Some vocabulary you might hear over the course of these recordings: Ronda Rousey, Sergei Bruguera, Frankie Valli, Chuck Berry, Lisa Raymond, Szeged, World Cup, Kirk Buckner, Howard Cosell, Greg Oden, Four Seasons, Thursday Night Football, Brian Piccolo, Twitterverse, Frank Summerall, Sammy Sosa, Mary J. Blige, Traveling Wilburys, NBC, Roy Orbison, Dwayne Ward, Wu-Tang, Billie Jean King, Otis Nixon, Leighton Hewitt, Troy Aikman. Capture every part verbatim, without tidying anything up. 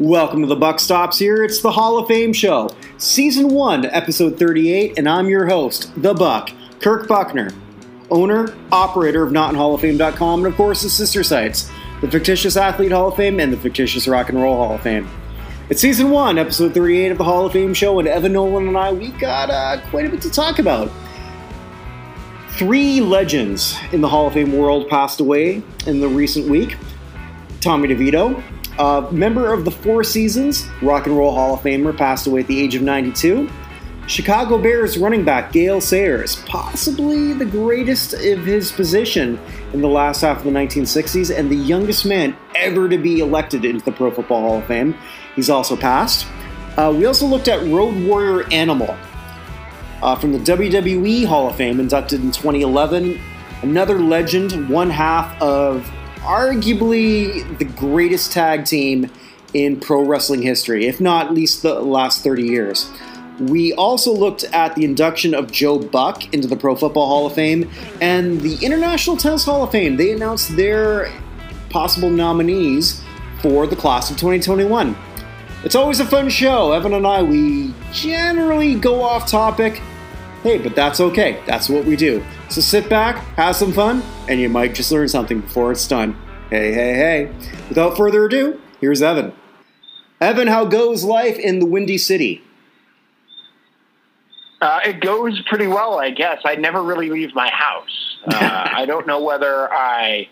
Welcome to the Buck Stops Here. It's the Hall of Fame Show, Season one, Episode thirty-eight, and I'm your host, The Buck, Kirk Buckner, owner, operator of Not In Hall of Fame dot com, and of course the sister sites, the Fictitious Athlete Hall of Fame and the Fictitious Rock and Roll Hall of Fame. It's Season one, Episode thirty-eight of the Hall of Fame Show, and Evan Nolan and I, we got uh, quite a bit to talk about. Three legends in the Hall of Fame world passed away in the recent week. Tommy DeVito, a member of the Four Seasons, Rock and Roll Hall of Famer, passed away at the age of ninety-two. Chicago Bears running back Gale Sayers, possibly the greatest of his position in the last half of the nineteen sixties and the youngest man ever to be elected into the Pro Football Hall of Fame. He's also passed. Uh, we also looked at Road Warrior Animal uh, from the W W E Hall of Fame, inducted in twenty eleven. Another legend, one half of arguably the greatest tag team in pro wrestling history, if not at least the last thirty years. We also looked at the induction of Joe Buck into the Pro Football Hall of Fame and the International Tennis Hall of Fame. They announced their possible nominees for the class of twenty twenty-one. It's always a fun show. Evan and I, we generally go off topic. Hey, but that's okay. That's what we do. So sit back, have some fun, and you might just learn something before it's done. Hey, hey, hey. Without further ado, here's Evan. Evan, how goes life in the Windy City? Uh, it goes pretty well, I guess. I never really leave my house. Uh, I don't know whether I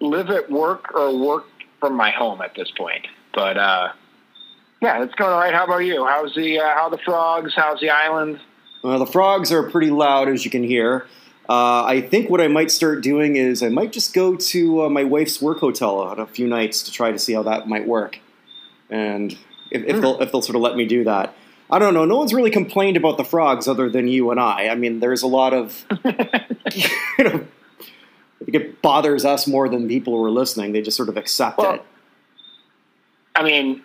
live at work or work from my home at this point. But, uh, yeah, it's going all right. How about you? How's the, uh, how are the frogs? How's the island? Well, the frogs are pretty loud, as you can hear. Uh, I think what I might start doing is I might just go to uh, my wife's work hotel on a few nights to try to see how that might work. And if, if, mm. they'll, if they'll sort of let me do that. I don't know. No one's really complained about the frogs other than you and I. I mean, there's a lot of, you know, I think it bothers us more than people who are listening. They just sort of accept well, it. I mean,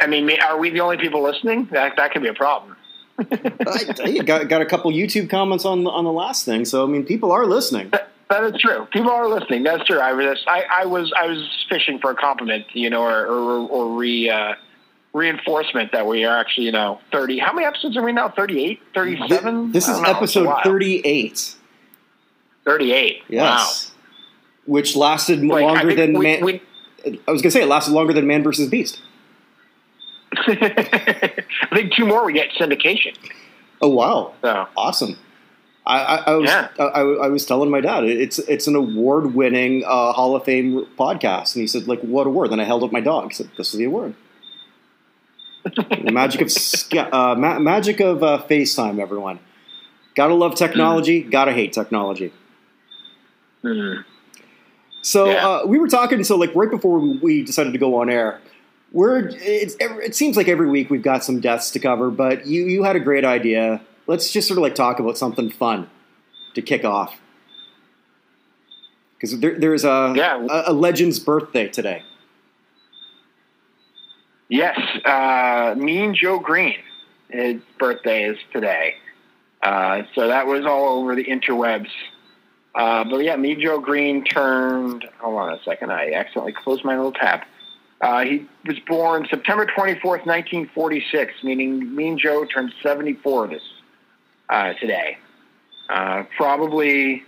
I mean, are we the only people listening? That that could be a problem. I, I got, got a couple YouTube comments on the, on the last thing. So, I mean, people are listening. That, that is true. People are listening. That's true. I was, I, I was, I was fishing for a compliment, you know, or, or, or re, uh, reinforcement that we are actually, you know, thirty. How many episodes are we now? thirty-eight? thirty-seven? This is episode thirty-eight. thirty-eight. Yes. Wow. Which lasted like, longer than we, Man. We, I was going to say it lasted longer than Man versus Beast. I think two more we get syndication. Oh, wow. So. Awesome. I, I, I was yeah. I, I was telling my dad, it's it's an award-winning uh, Hall of Fame podcast. And he said, like, what award? Then I held up my dog. He said, this is the award. The magic of uh, ma- magic of uh, FaceTime, everyone. Gotta love technology. Mm. Gotta hate technology. Mm. So yeah. uh, we were talking. So like right before we decided to go on air, we're it's, it seems like every week we've got some deaths to cover. But you you had a great idea. Let's just sort of like talk about something fun to kick off because there, there's a, yeah. a a legend's birthday today. Yes, uh, Mean Joe Green, his birthday is today. Uh, so that was all over the interwebs. Uh, but yeah, Mean Joe Green turned, hold on a second, I accidentally closed my little tab. Uh, he was born September twenty-fourth, nineteen forty-six, meaning Mean Joe turned seventy-four this uh, today. Uh, probably,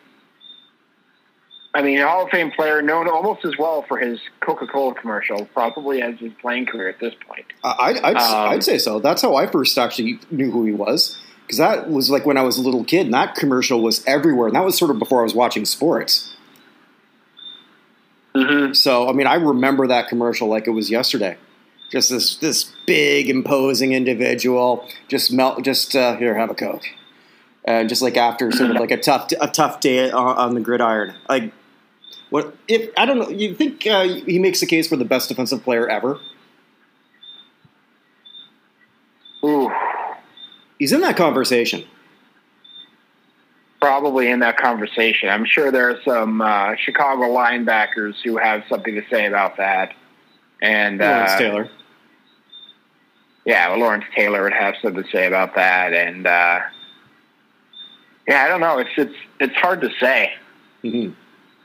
I mean, a Hall of Fame player known almost as well for his Coca-Cola commercial, probably as his playing career at this point. I, I'd, um, I'd say so. That's how I first actually knew who he was, because that was like when I was a little kid, and that commercial was everywhere, and that was sort of before I was watching sports. Mm-hmm. So, I mean, I remember that commercial like it was yesterday. Just this this big, imposing individual, just melt, just uh, here, have a Coke. And just like after sort of like a tough a tough day on the gridiron. Like, what if I don't know? You think uh, he makes a case for the best defensive player ever? Ooh, he's in that conversation. Probably in that conversation. I'm sure there are some uh, Chicago linebackers who have something to say about that. And Lawrence uh, Taylor. Yeah, well, Lawrence Taylor would have something to say about that, and uh, yeah, I don't know. It's it's it's hard to say. Mm-hmm.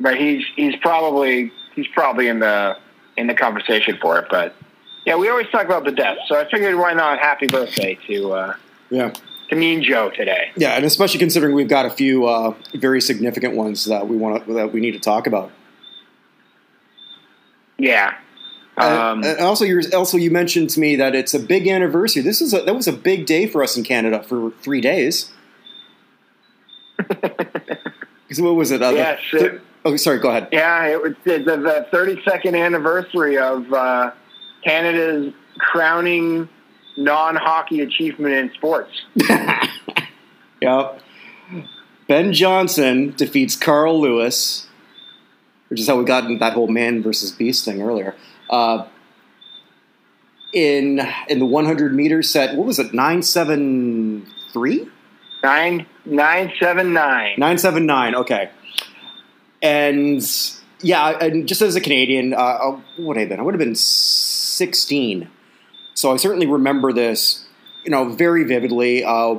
But he's he's probably he's probably in the in the conversation for it, but Yeah, we always talk about the death, so I figured why not happy birthday to uh, yeah. to Mean Joe today. Yeah, and especially considering we've got a few uh, very significant ones that we want to, that we need to talk about. Yeah. Um, and, and also, you also you mentioned to me that it's a big anniversary. This is a, that was a big day for us in Canada for three days. Because what was it? Uh, yes. The, it, oh, sorry. Go ahead. Yeah, it was the, the thirty-second anniversary of uh, Canada's crowning non-hockey achievement in sports. Yep. Ben Johnson defeats Carl Lewis, which is how we got into that whole man versus beast thing earlier. Uh, in in the one hundred meter set, what was it? Nine seven three. Nine nine seven nine. Nine seven nine. Okay. And yeah, and just as a Canadian, uh, what would I have been? I would have been sixteen. So I certainly remember this, you know, very vividly. Uh,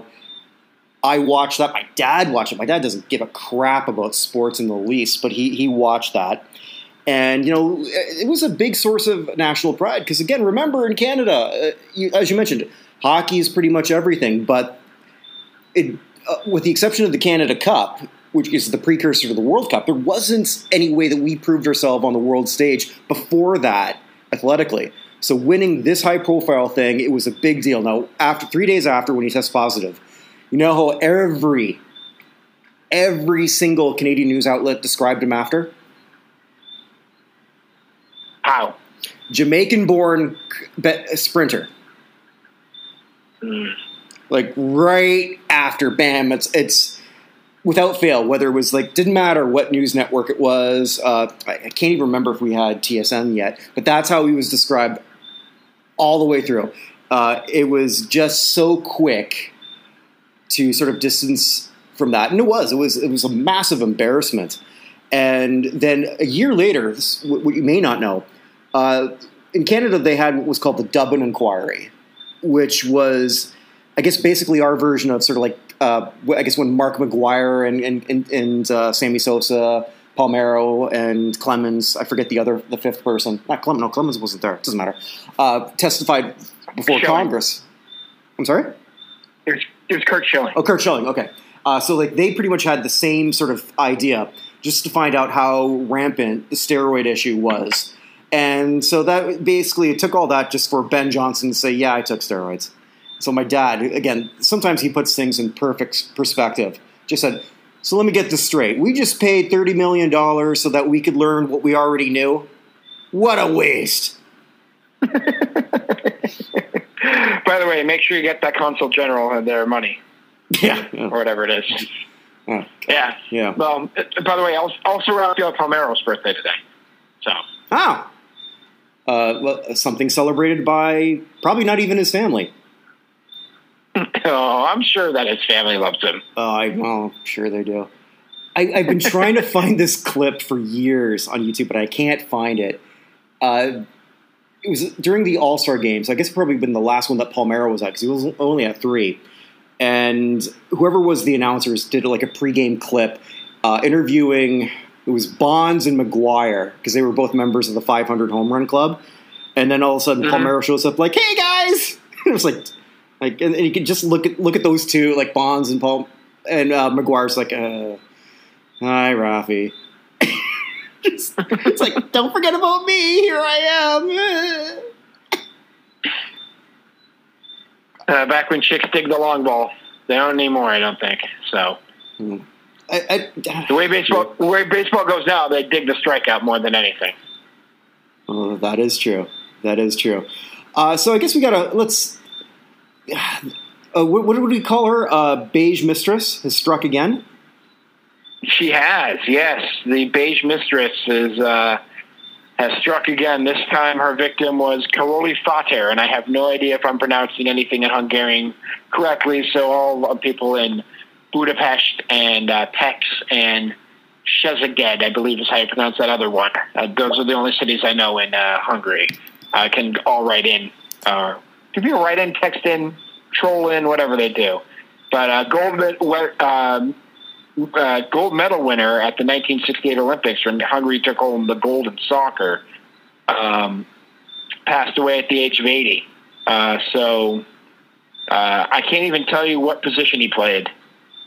I watched that. My dad watched it. My dad doesn't give a crap about sports in the least, but he he watched that. And, you know, it was a big source of national pride because, again, remember in Canada, uh, you, as you mentioned, hockey is pretty much everything. But it, uh, with the exception of the Canada Cup, which is the precursor to the World Cup, there wasn't any way that we proved ourselves on the world stage before that athletically. So winning this high-profile thing, it was a big deal. Now, after three days after when he tests positive, you know how every, every single Canadian news outlet described him after? How? Jamaican-born sprinter. Mm. Like, right after, bam, it's it's without fail, whether it was, like, didn't matter what news network it was. Uh, I, I can't even remember if we had T S N yet, but that's how he was described all the way through. Uh, it was just so quick to sort of distance from that. And it was. It was, it was a massive embarrassment. And then a year later, this, what you may not know, uh, in Canada they had what was called the Dublin Inquiry, which was, I guess, basically our version of sort of like, uh, I guess when Mark McGuire and and, and, and uh, Sammy Sosa, Palmeiro and Clemens, I forget the other, the fifth person. Not Clemens, no, Clemens wasn't there. It doesn't matter. Uh, testified before Schilling. Congress. I'm sorry? It was, it was Kurt Schilling. Oh, Kurt Schilling, okay. Uh, so like they pretty much had the same sort of idea, just to find out how rampant the steroid issue was. And so that basically it took all that just for Ben Johnson to say, yeah, I took steroids. So my dad, again, sometimes he puts things in perfect perspective, just said, so let me get this straight. We just paid thirty million dollars so that we could learn what we already knew. What a waste. By the way, make sure you get that consul general their money. Yeah. yeah. Or whatever it is. Oh, yeah. Yeah. Well, by the way, also Rafael Palmeiro's birthday today. So. Oh. Uh, something celebrated by probably not even his family. Oh, I'm sure that his family loves him. Oh, I'm oh, sure they do. I, I've been trying to find this clip for years on YouTube, but I can't find it. Uh, it was during the All-Star Game, so I guess it probably been the last one that Palmeiro was at because he was only at three. And whoever was the announcers did like a pregame clip uh, interviewing, it was Bonds and McGuire because they were both members of the five hundred Home Run Club. And then all of a sudden, mm-hmm. Palmeiro shows up like, hey, guys! It was like, like, and, and you could just look at look at those two, like Bonds and Paul, and uh, McGuire's like, uh, hi, Rafi. just, it's like, don't forget about me. Here I am. Uh, back when chicks dig the long ball, they don't anymore. I don't think so. Mm. I, I, the way baseball, the way baseball goes now, they dig the strikeout more than anything. Oh, that is true. That is true. Uh, so I guess we gotta let's. Uh, what, what would we call her? Uh, beige mistress has struck again. She has. Yes, the beige mistress is. Uh, has struck again. This time her victim was Karoli Fater, and I have no idea if I'm pronouncing anything in Hungarian correctly, so all people in Budapest and uh, Pécs and Szeged, I believe is how you pronounce that other one. Uh, those are the only cities I know in uh, Hungary. I uh, can all write in. Uh, people write in, text in, troll in, whatever they do. But uh, gold, uh, Uh, gold medal winner at the nineteen sixty-eight Olympics when Hungary took home the gold in soccer. Um, passed away at the age of eighty. Uh, so uh, I can't even tell you what position he played.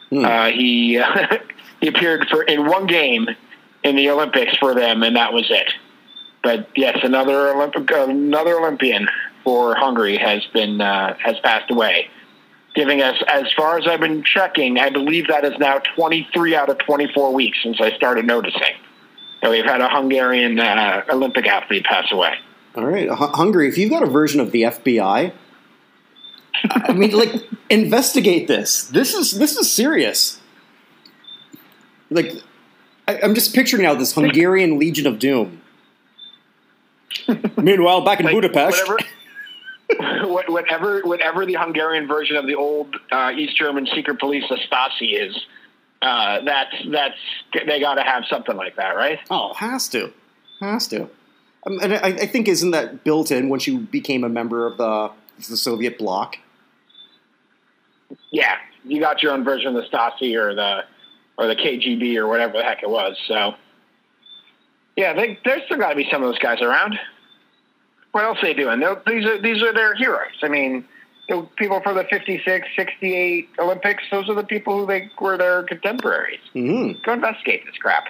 Hmm. Uh, he uh, he appeared for in one game in the Olympics for them, and that was it. But yes, another Olympic, another Olympian for Hungary has been uh, has passed away, giving us, as far as I've been checking, I believe that is now twenty-three out of twenty-four weeks since I started noticing that we've had a Hungarian uh, Olympic athlete pass away. All right, H- Hungary, if you've got a version of the F B I, I mean, like, investigate this. This is this is serious. Like, I, I'm just picturing now this Hungarian Legion of Doom. Meanwhile, back in like, Budapest. Whatever, whatever, whatever the Hungarian version of the old uh, East German secret police, the Stasi, is, uh, that's that's they got to have something like that, right? Oh, has to, has to. Um, and I, I think isn't that built in once you became a member of the, the Soviet bloc? Yeah, you got your own version of the Stasi or the or the K G B or whatever the heck it was. So. Yeah, they, there's still got to be some of those guys around. What else are they doing? They're, these are these are their heroes. I mean, the people for the fifty-six, sixty-eight Olympics, those are the people who they were their contemporaries. Mm-hmm. Go investigate this crap.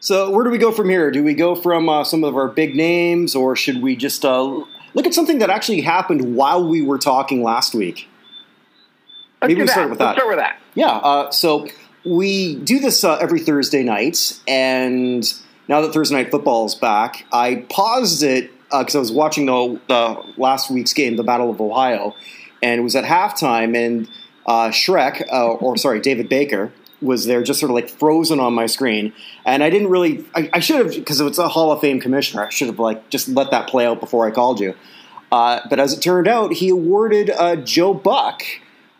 So where do we go from here? Do we go from uh, some of our big names, or should we just uh, look at something that actually happened while we were talking last week? Let's Maybe we start with that. Let's start with that. Yeah, uh, so... We do this uh, every Thursday night, and now that Thursday Night Football is back, I paused it because uh, I was watching the, the last week's game, the Battle of Ohio, and it was at halftime, and uh, Shrek, uh, or sorry, David Baker, was there just sort of like frozen on my screen, and I didn't really, I, I should have, because it's a Hall of Fame commissioner, I should have like just let that play out before I called you, uh, but as it turned out, he awarded uh, Joe Buck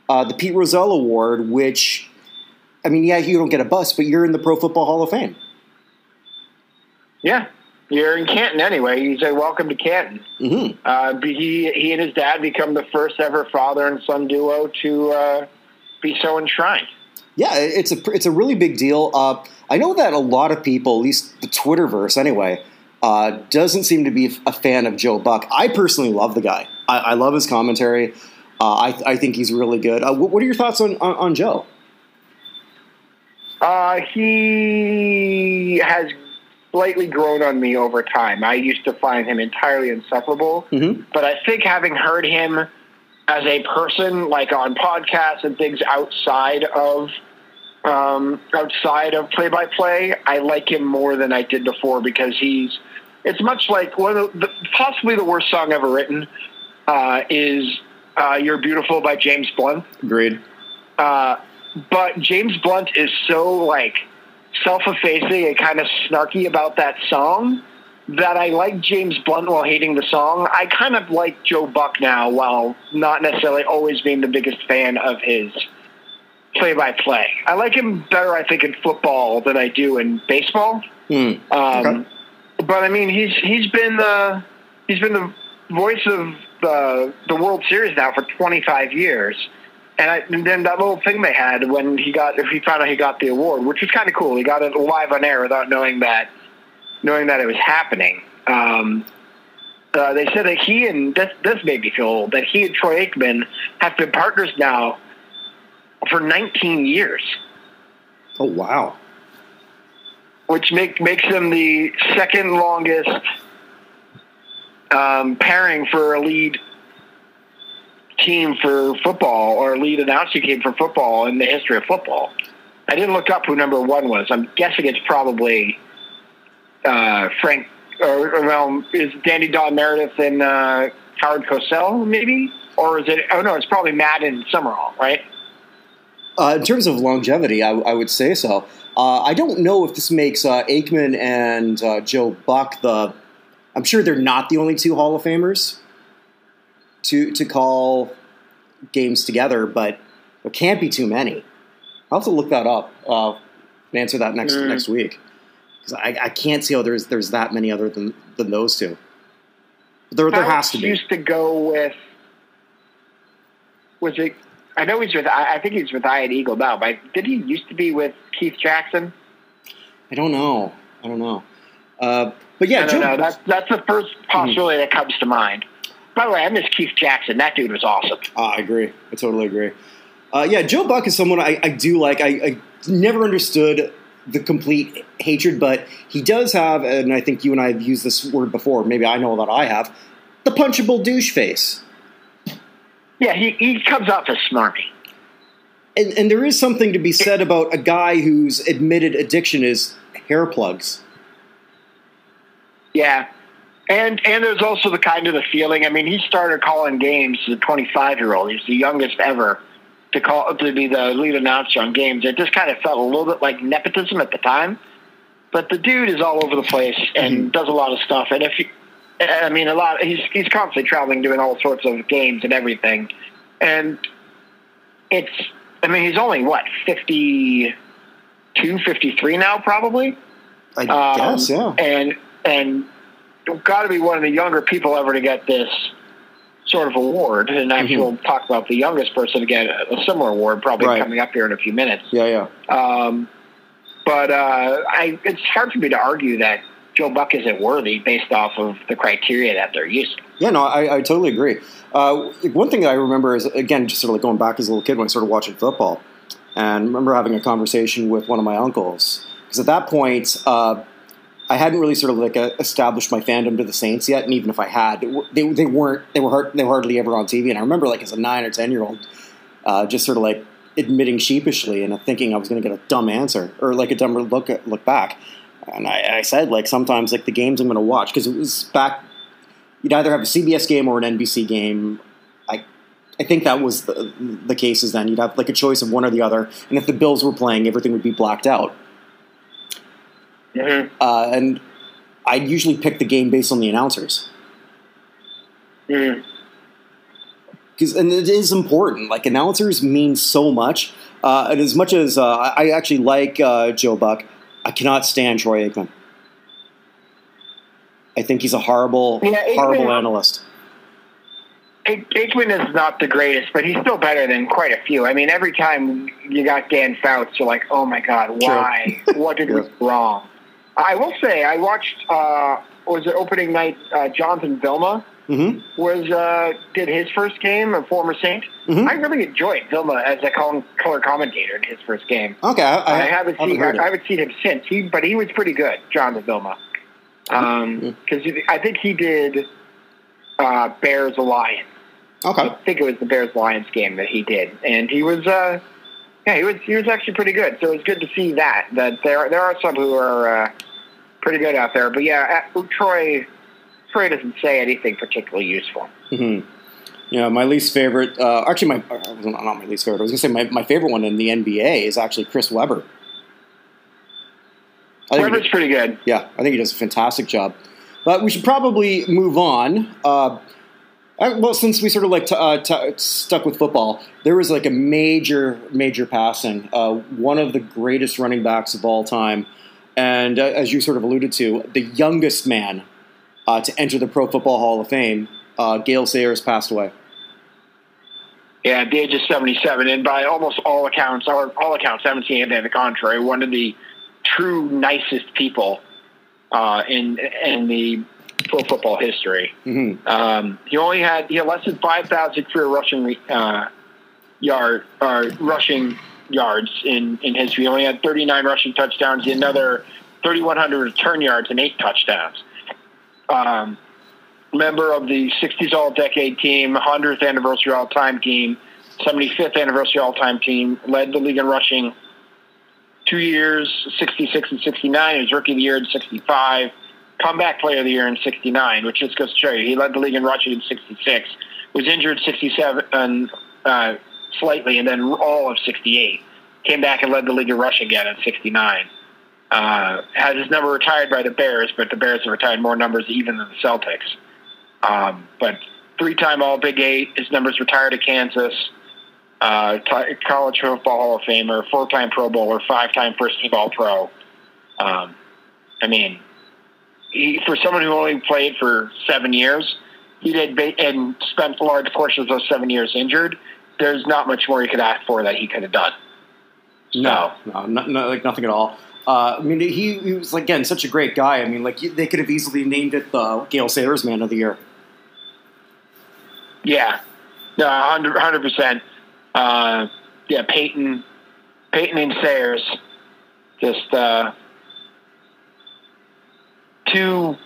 uh, the Pete Rozelle Award, which... I mean, yeah, you don't get a bus, but you're in the Pro Football Hall of Fame. Yeah, you're in Canton anyway. You say, welcome to Canton. Mm-hmm. Uh, he he and his dad become the first ever father and son duo to uh, be so enshrined. Yeah, it's a it's a really big deal. Uh, I know that a lot of people, at least the Twitterverse anyway, uh, doesn't seem to be a fan of Joe Buck. I personally love the guy. I, I love his commentary. Uh, I I think he's really good. Uh, what, what are your thoughts on on, on Joe? Uh, he has slightly grown on me over time. I used to find him entirely insufferable, mm-hmm. but I think having heard him as a person, like on podcasts and things outside of um, outside of play-by-play, I like him more than I did before because he's. It's much like one of the, possibly the worst song ever written uh, is uh, "You're Beautiful" by James Blunt. Agreed. Uh, But James Blunt is so, like, self-effacing and kind of snarky about that song that I like James Blunt while hating the song. I kind of like Joe Buck now while not necessarily always being the biggest fan of his play-by-play. I like him better, I think, in football than I do in baseball. Mm. Um, okay. But, I mean, he's he's been the, he's been the voice of the, the World Series now for twenty-five years. And, I, and then that little thing they had when he got, if he found out he got the award, which was kind of cool. He got it live on air without knowing that, knowing that it was happening. Um, uh, they said that he and this, this made me feel old, that he and Troy Aikman have been partners now for nineteen years. Oh wow! Which make makes him the second longest um, pairing for a lead team for football, or lead announcing team for football in the history of football. I didn't look up who number one was. I'm guessing it's probably uh, Frank, or, or well, is Danny Don Meredith and uh, Howard Cosell, maybe? Or is it, oh no, it's probably Matt and Summerall, right? Uh, in terms of longevity, I, I would say so. Uh, I don't know if this makes uh, Aikman and uh, Joe Buck the, I'm sure they're not the only two Hall of Famers to to call games together, but there can't be too many. I'll have to look that up uh, and answer that next mm. next week. Because I, I can't see how there's there's that many other than, than those two. There there has to be. Used to go with was it? I know he's with. I think he's with Iron Eagle now. But did he used to be with Keith Jackson? I don't know. I don't know. Uh, But yeah, I don't Joe, know. That's, that's the first possibility mm-hmm. that comes to mind. By the way, I miss Keith Jackson. That dude was awesome. Uh, I agree. I totally agree. Uh, yeah, Joe Buck is someone I, I do like. I, I never understood the complete hatred, but he does have, and I think you and I have used this word before, maybe I know that I have, the punchable douche face. Yeah, he, he comes off as smarmy. And, and there is something to be said about a guy whose admitted addiction is hair plugs. Yeah, and and there's also the kind of the feeling. I mean, he started calling games as a twenty-five-year-old. He's the youngest ever to call to be the lead announcer on games. It just kind of felt a little bit like nepotism at the time. But the dude is all over the place and mm-hmm. does a lot of stuff. And if he, I mean, a lot. He's he's constantly traveling, doing all sorts of games and everything. And it's. I mean, he's only, what, fifty-two, fifty-three now, probably? I um, guess, yeah. And, and got to be one of the younger people ever to get this sort of award. And I mm-hmm. will talk about the youngest person to get a similar award probably right. coming up here in a few minutes. Yeah, yeah. Um, but uh, I, it's hard for me to argue that Joe Buck isn't worthy based off of the criteria that they're using. Yeah, no, I, I totally agree. Uh, one thing that I remember is, again, just sort of like going back as a little kid when I started watching football, and I remember having a conversation with one of my uncles, because at that point, uh, I hadn't really sort of like a, established my fandom to the Saints yet, and even if I had, they they weren't they were hard, they were hardly ever on T V. And I remember, like, as a nine or ten year old, uh, just sort of like admitting sheepishly and thinking I was going to get a dumb answer or like a dumber look at, look back. And I, I said, like, sometimes, like, the games I'm going to watch, because it was back, you'd either have a C B S game or an N B C game. I I think that was the, the cases then. You'd have, like, a choice of one or the other. And if the Bills were playing, everything would be blacked out. Mm-hmm. Uh, and I'd usually pick the game based on the announcers. Mm-hmm. 'Cause, and it is important. Like, announcers mean so much. Uh, and as much as uh, I actually like uh, Joe Buck, I cannot stand Troy Aikman. I think he's a horrible, yeah, Aikman, horrible analyst. Aikman is not the greatest, but he's still better than quite a few. I mean, every time you got Dan Fouts, you're like, oh my God, why? What did yeah. we wrong? I will say, I watched, uh, was it opening night, uh, Jonathan Vilma mm-hmm. was, uh, did his first game, a former Saint. Mm-hmm. I really enjoyed Vilma as a color commentator in his first game. Okay, I, I, I haven't seen I, I haven't seen him since. He, but he was pretty good, John Vilma, because um, mm-hmm. I think he did uh, Bears Lions. Okay, I think it was the Bears Lions game that he did, and he was uh, yeah, he was he was actually pretty good. So it was good to see that that there there are some who are uh, pretty good out there. But yeah, at, Troy Troy doesn't say anything particularly useful. Mm-hmm. Yeah, my least favorite, uh, actually, my not my least favorite, I was going to say my, my favorite one in the N B A is actually Chris Webber. I think Webber's did, pretty good. Yeah, I think he does a fantastic job. But we should probably move on. Uh, I, well, since we sort of like t- uh, t- stuck with football, there was like a major, major passing. Uh, one of the greatest running backs of all time. And uh, as you sort of alluded to, the youngest man uh, to enter the Pro Football Hall of Fame. Uh, Gale Sayers passed away. Yeah, at the age of seventy-seven, and by almost all accounts, or all accounts, I haven't seen anything to the contrary, one of the true nicest people uh, in in the pro football history. Mm-hmm. Um, he only had he had less than five thousand career rushing uh, yard or rushing yards in, in history. He only had thirty-nine rushing touchdowns, another thirty-one hundred return yards, and eight touchdowns. Um. Member of the sixties All-Decade Team, hundredth Anniversary All-Time Team, seventy-fifth Anniversary All-Time Team, led the league in rushing two years, sixty-six and sixty-nine. He was Rookie of the Year in sixty-five, Comeback Player of the Year in sixty-nine, which just goes to show you. He led the league in rushing in sixty-six, was injured sixty-seven and uh, slightly, and then all of sixty-eight. Came back and led the league in rushing again in sixty-nine. Uh, has never retired by the Bears, but the Bears have retired more numbers even than the Celtics. Um, but three-time All-Big Eight, his numbers retired at Kansas, uh, t- College Football Hall of Famer, four-time Pro Bowler, five-time first-team All-Pro. Um, I mean, he, for someone who only played for seven years, he did ba- and spent large portions of those seven years injured. There's not much more you could ask for that he could have done. So. No, no, no, like nothing at all. Uh, I mean, he, he was, again, such a great guy. I mean, like, they could have easily named it the Gale Sayers Man of the Year. Yeah. No, one hundred percent. Uh, yeah, Peyton, Peyton and Sayers. Just uh, two.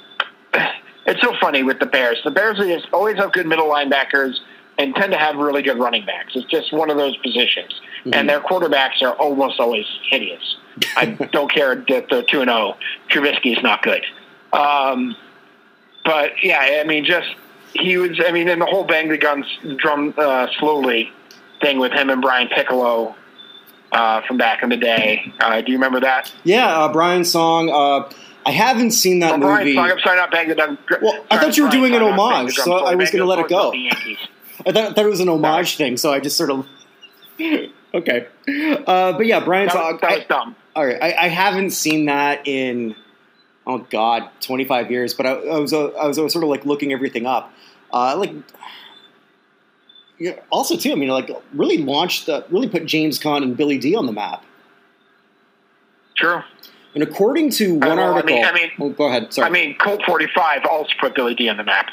It's so funny with the Bears. The Bears are just always have good middle linebackers and tend to have really good running backs. It's just one of those positions. Mm-hmm. And their quarterbacks are almost always hideous. I don't care that they're two and oh. Trubisky's not good. Um, but, yeah, I mean, just he was – I mean, and the whole bang the guns drum uh, slowly thing with him and Brian Piccolo uh, from back in the day. Uh, do you remember that? Yeah, uh, Brian's Song uh – I haven't seen that well, movie. Brian, I'm sorry, not bang the drum. Well, sorry, I thought you were doing an homage, so I was going to let it go. I thought, thought it was an homage sorry. thing, so I just sort of okay. Uh, but yeah, Brian's Song. That was dumb. All right, I, I haven't seen that in oh god, twenty-five years. But I, I was uh, I was I was sort of like looking everything up, uh, like. Yeah, also, too, I mean, like really launched, the, really put James Caan and Billy Dee on the map. True. And according to one know, article, I mean, I mean oh, go ahead. Sorry. I mean, Colt forty-five also put Billy Dee on the map.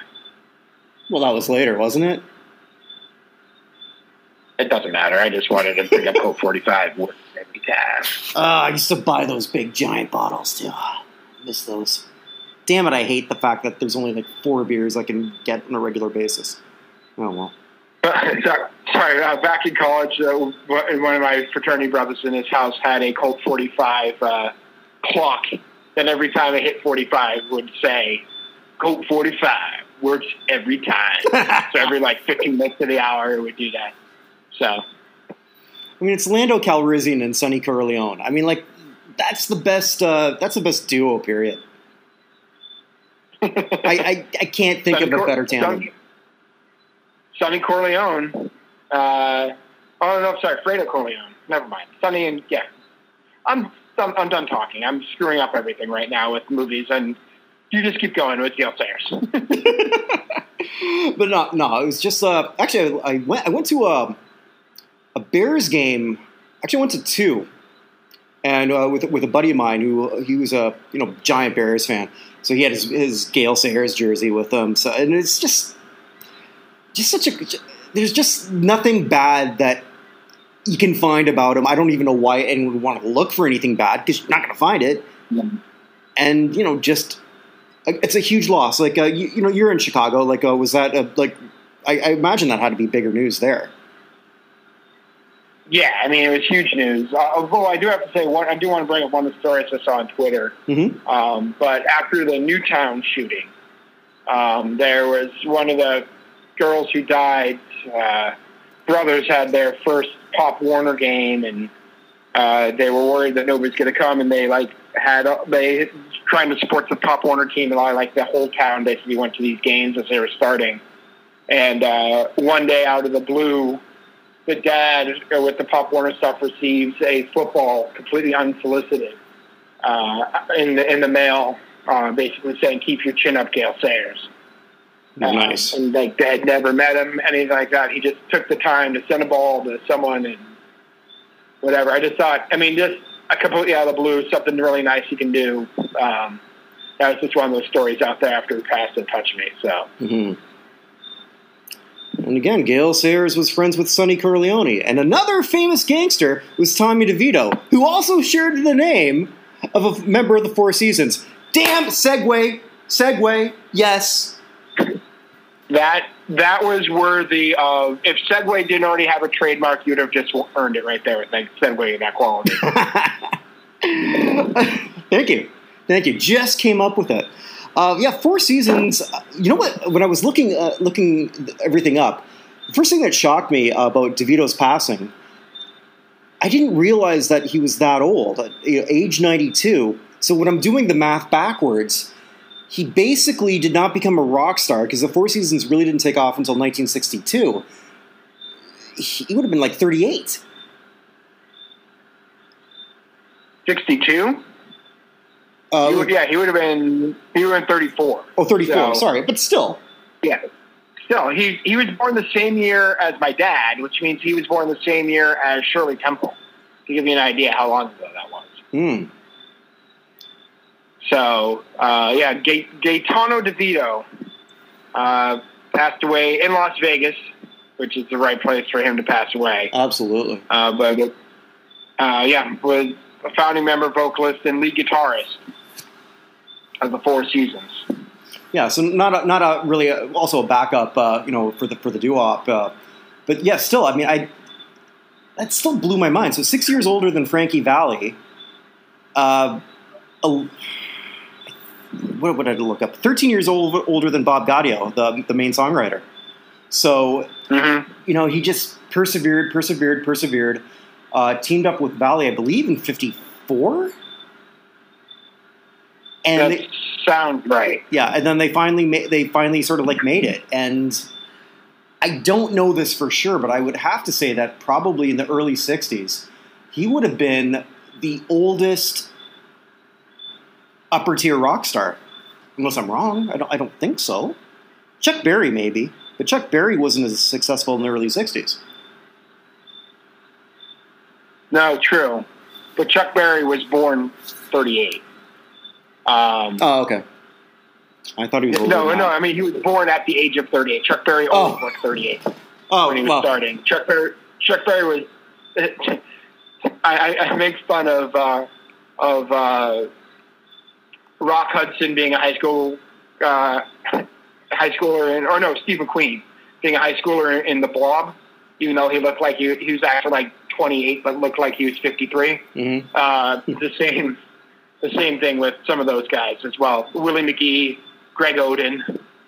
Well, that was later, wasn't it? It doesn't matter. I just wanted to bring up Colt forty-five. What every time. Uh, I used to buy those big giant bottles too. I miss those. Damn it! I hate the fact that there's only like four beers I can get on a regular basis. Oh well. Sorry, uh, back in college, uh, one of my fraternity brothers in his house had a Colt forty-five. Uh, clock, and every time I hit forty-five would say Colt forty-five works every time. So every like fifteen minutes of the hour it would do that. So I mean, it's Lando Calrissian and Sonny Corleone. I mean, like, that's the best uh, that's the best duo, period. I, I, I can't think Sonny of a better tandem. Sonny, Sonny Corleone uh, oh no, sorry, Fredo Corleone, never mind. Sonny and yeah I'm I'm, I'm done talking. I'm screwing up everything right now with movies, and you just keep going with Gale Sayers. But no, no, it was just uh, actually I, I went I went to a, a Bears game. Actually, I went to two, and uh, with with a buddy of mine who he was a you know giant Bears fan, so he had his, his Gale Sayers jersey with him. So and it's just just such a there's just nothing bad that you can find about him. I don't even know why anyone would want to look for anything bad, because you're not going to find it. Yeah. And you know, just it's a huge loss. Like uh, you, you know, you're in Chicago. Like, uh, was that a, like? I, I imagine that had to be bigger news there. Yeah, I mean, it was huge news. Uh, although I do have to say, one, I do want to bring up one of the stories I saw on Twitter. Mm-hmm. Um, but after the Newtown shooting, um, there was one of the girls who died. Uh, brothers had their first Pop Warner game, and uh, they were worried that nobody's going to come, and they like had they trying to support the Pop Warner team, and like the whole town basically went to these games as they were starting. And uh, one day, out of the blue, the dad with the Pop Warner stuff receives a football completely unsolicited uh, in the in the mail, uh, basically saying, "Keep your chin up, Gale Sayers." Nice. Um, and like they had never met him, anything like that. He just took the time to send a ball to someone and whatever. I just thought, I mean, just a completely out of the blue, something really nice you can do. Um, that was just one of those stories out there after he passed that touched me. So, mm-hmm. And again, Gale Sayers was friends with Sonny Corleone, and another famous gangster was Tommy DeVito, who also shared the name of a member of the Four Seasons. Damn segue, segue, yes. That that was worthy of. If Segway didn't already have a trademark, you'd have just earned it right there with like Segway and that quality. Thank you, thank you. Just came up with it. Uh, yeah, Four Seasons. You know what? When I was looking uh, looking everything up, the first thing that shocked me about DeVito's passing, I didn't realize that he was that old, age ninety-two. So when I'm doing the math backwards, he basically did not become a rock star because the Four Seasons really didn't take off until nineteen sixty-two. He would have been like thirty-eight. sixty-two? Uh, he would, yeah, he would have been he would have been thirty-four. Oh, thirty-four. So, sorry, but still. Yeah. Still, he he was born the same year as my dad, which means he was born the same year as Shirley Temple. To give you an idea how long ago that was. Hmm. So, uh, yeah, Ga- Gaetano DeVito uh, passed away in Las Vegas, which is the right place for him to pass away. Absolutely. Uh, but, uh, yeah, was a founding member, vocalist, and lead guitarist of the Four Seasons. Yeah, so not a, not a really a, also a backup, uh, you know, for the for the doo-wop. Uh, but yeah, still, I mean, I that still blew my mind. So six years older than Frankie Valli. Uh, a, what would I look up? Thirteen years old, older than Bob Gaudio, the the main songwriter. So mm-hmm. you know, he just persevered, persevered, persevered. Uh, teamed up with Valli, I believe, in fifty-four. And that sounds right. Yeah, and then they finally ma- they finally sort of like made it. And I don't know this for sure, but I would have to say that probably in the early sixties, he would have been the oldest upper tier rock star. Unless I'm wrong, I don't. I don't think so. Chuck Berry maybe, but Chuck Berry wasn't as successful in the early sixties. No, true. But Chuck Berry was born thirty-eight. Um, oh, okay. I thought he was older. No, no. I mean, he was born at the age of thirty-eight. Chuck Berry always oh. was thirty-eight oh, when he was well. starting. Chuck Berry, Chuck Berry was. I, I make fun of uh, of uh, Rock Hudson being a high school uh, high schooler, in, or no, Steve McQueen being a high schooler in, in The Blob, even though he looked like he, he was actually like twenty-eight, but looked like he was fifty-three. Mm-hmm. Uh, the same. The same thing with some of those guys as well. Willie McGee, Greg Oden.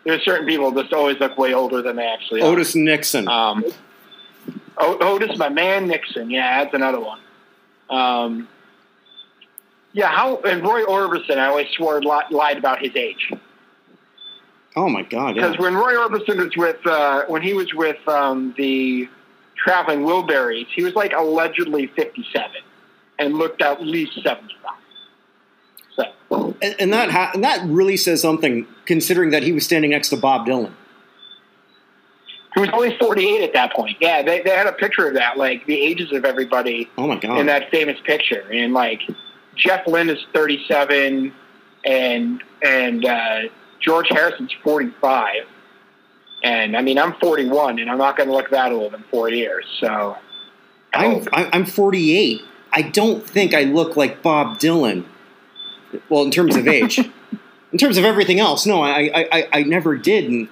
There's certain people that just always look way older than they actually are. Otis Nixon. Um, Otis, my man, Nixon. Yeah, that's another one. Um, yeah, how and Roy Orbison, I always swore lied about his age. Oh, my God. Because yeah. when Roy Orbison was with, uh, when he was with um, the Traveling Wilburys, he was like allegedly fifty-seven and looked at least seventy-five. So. And, and that ha- and that really says something, considering that he was standing next to Bob Dylan. He was only forty-eight at that point. Yeah, they they had a picture of that, like the ages of everybody. Oh my God! In that famous picture, and like Jeff Lynne is thirty-seven, and and uh, George Harrison's forty-five, and I mean I'm forty-one, and I'm not going to look that old in four years. So I'm I'm forty-eight. I don't think I look like Bob Dylan. Well, in terms of age, in terms of everything else, no, I, I, I never did, and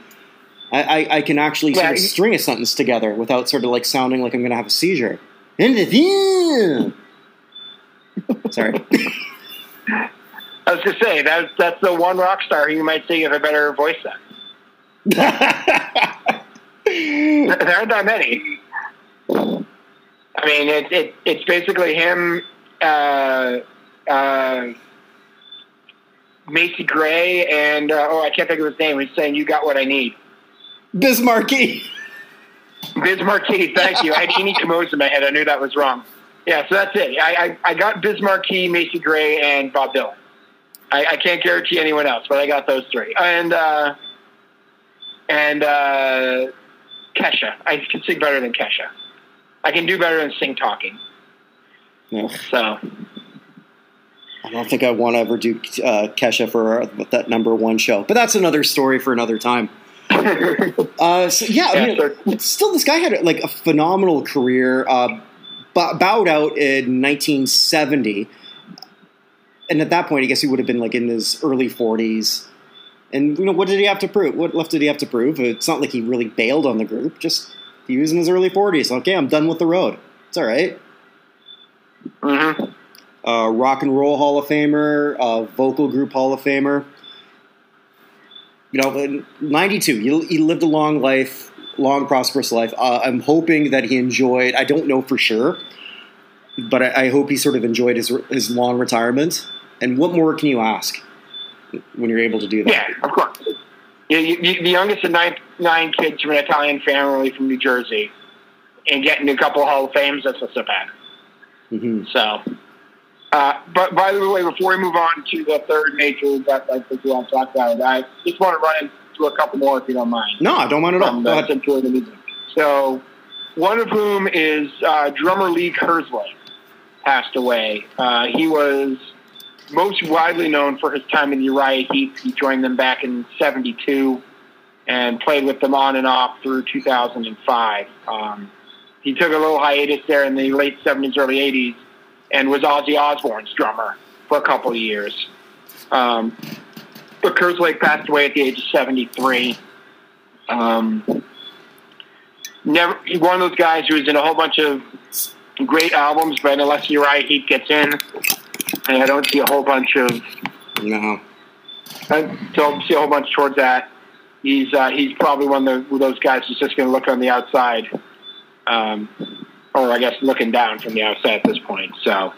I, I, I can actually yeah, sort of you, string a sentence together without sort of like sounding like I'm going to have a seizure. Sorry, I was going to say that's that's the one rock star who you might say you have a better voice than. There aren't that many. I mean, it, it it's basically him. Uh, uh, Macy Gray and, uh, oh, I can't think of his name. He's saying, "You got what I need." Biz Markie. Biz Markie, thank you. I had Eenie Kamoz in my head. I knew that was wrong. Yeah, so that's it. I, I, I got Biz Markie, Macy Gray, and Bob Dylan. I, I can't guarantee anyone else, but I got those three. And, uh, and uh, Kesha. I can sing better than Kesha. I can do better than sing talking. Yeah. So... I don't think I want to ever do uh, Kesha for our, that number one show, but that's another story for another time. uh, so yeah, I mean, yeah, still, this guy had like a phenomenal career. Uh, bowed out in nineteen seventy, and at that point, I guess he would have been like in his early forties. And you know, what did he have to prove? What left did he have to prove? It's not like he really bailed on the group. Just he was in his early forties. Okay, I'm done with the road. It's all right. Mm-hmm. Uh, Rock and Roll Hall of Famer, uh, Vocal Group Hall of Famer. You know, in ninety-two, he, he lived a long life, long, prosperous life. Uh, I'm hoping that he enjoyed, I don't know for sure, but I, I hope he sort of enjoyed his his long retirement. And what more can you ask when you're able to do that? Yeah, of course. You, you, the youngest of nine, nine kids from an Italian family from New Jersey, and getting a couple of Hall of Fames, that's what's so bad. Mm-hmm. So... Uh, but by the way, before we move on to the third major that I think we all talked about, I just want to run into a couple more if you don't mind. No, I don't mind at all. Um, let's enjoy the music. So, one of whom is uh, drummer Lee Kerslake, passed away. Uh, he was most widely known for his time in the Uriah Heep. He joined them back in seventy-two and played with them on and off through two thousand five. Um, he took a little hiatus there in the late seventies, early eighties, and was Ozzy Osbourne's drummer for a couple of years. Um, but Kerslake passed away at the age of seventy-three. Um, never, one of those guys who was in a whole bunch of great albums, but unless Uriah Heep gets in, I don't see a whole bunch of no. I don't see a whole bunch towards that. He's uh, he's probably one of the, those guys who's just going to look on the outside, um, or I guess looking down from the outside at this point. So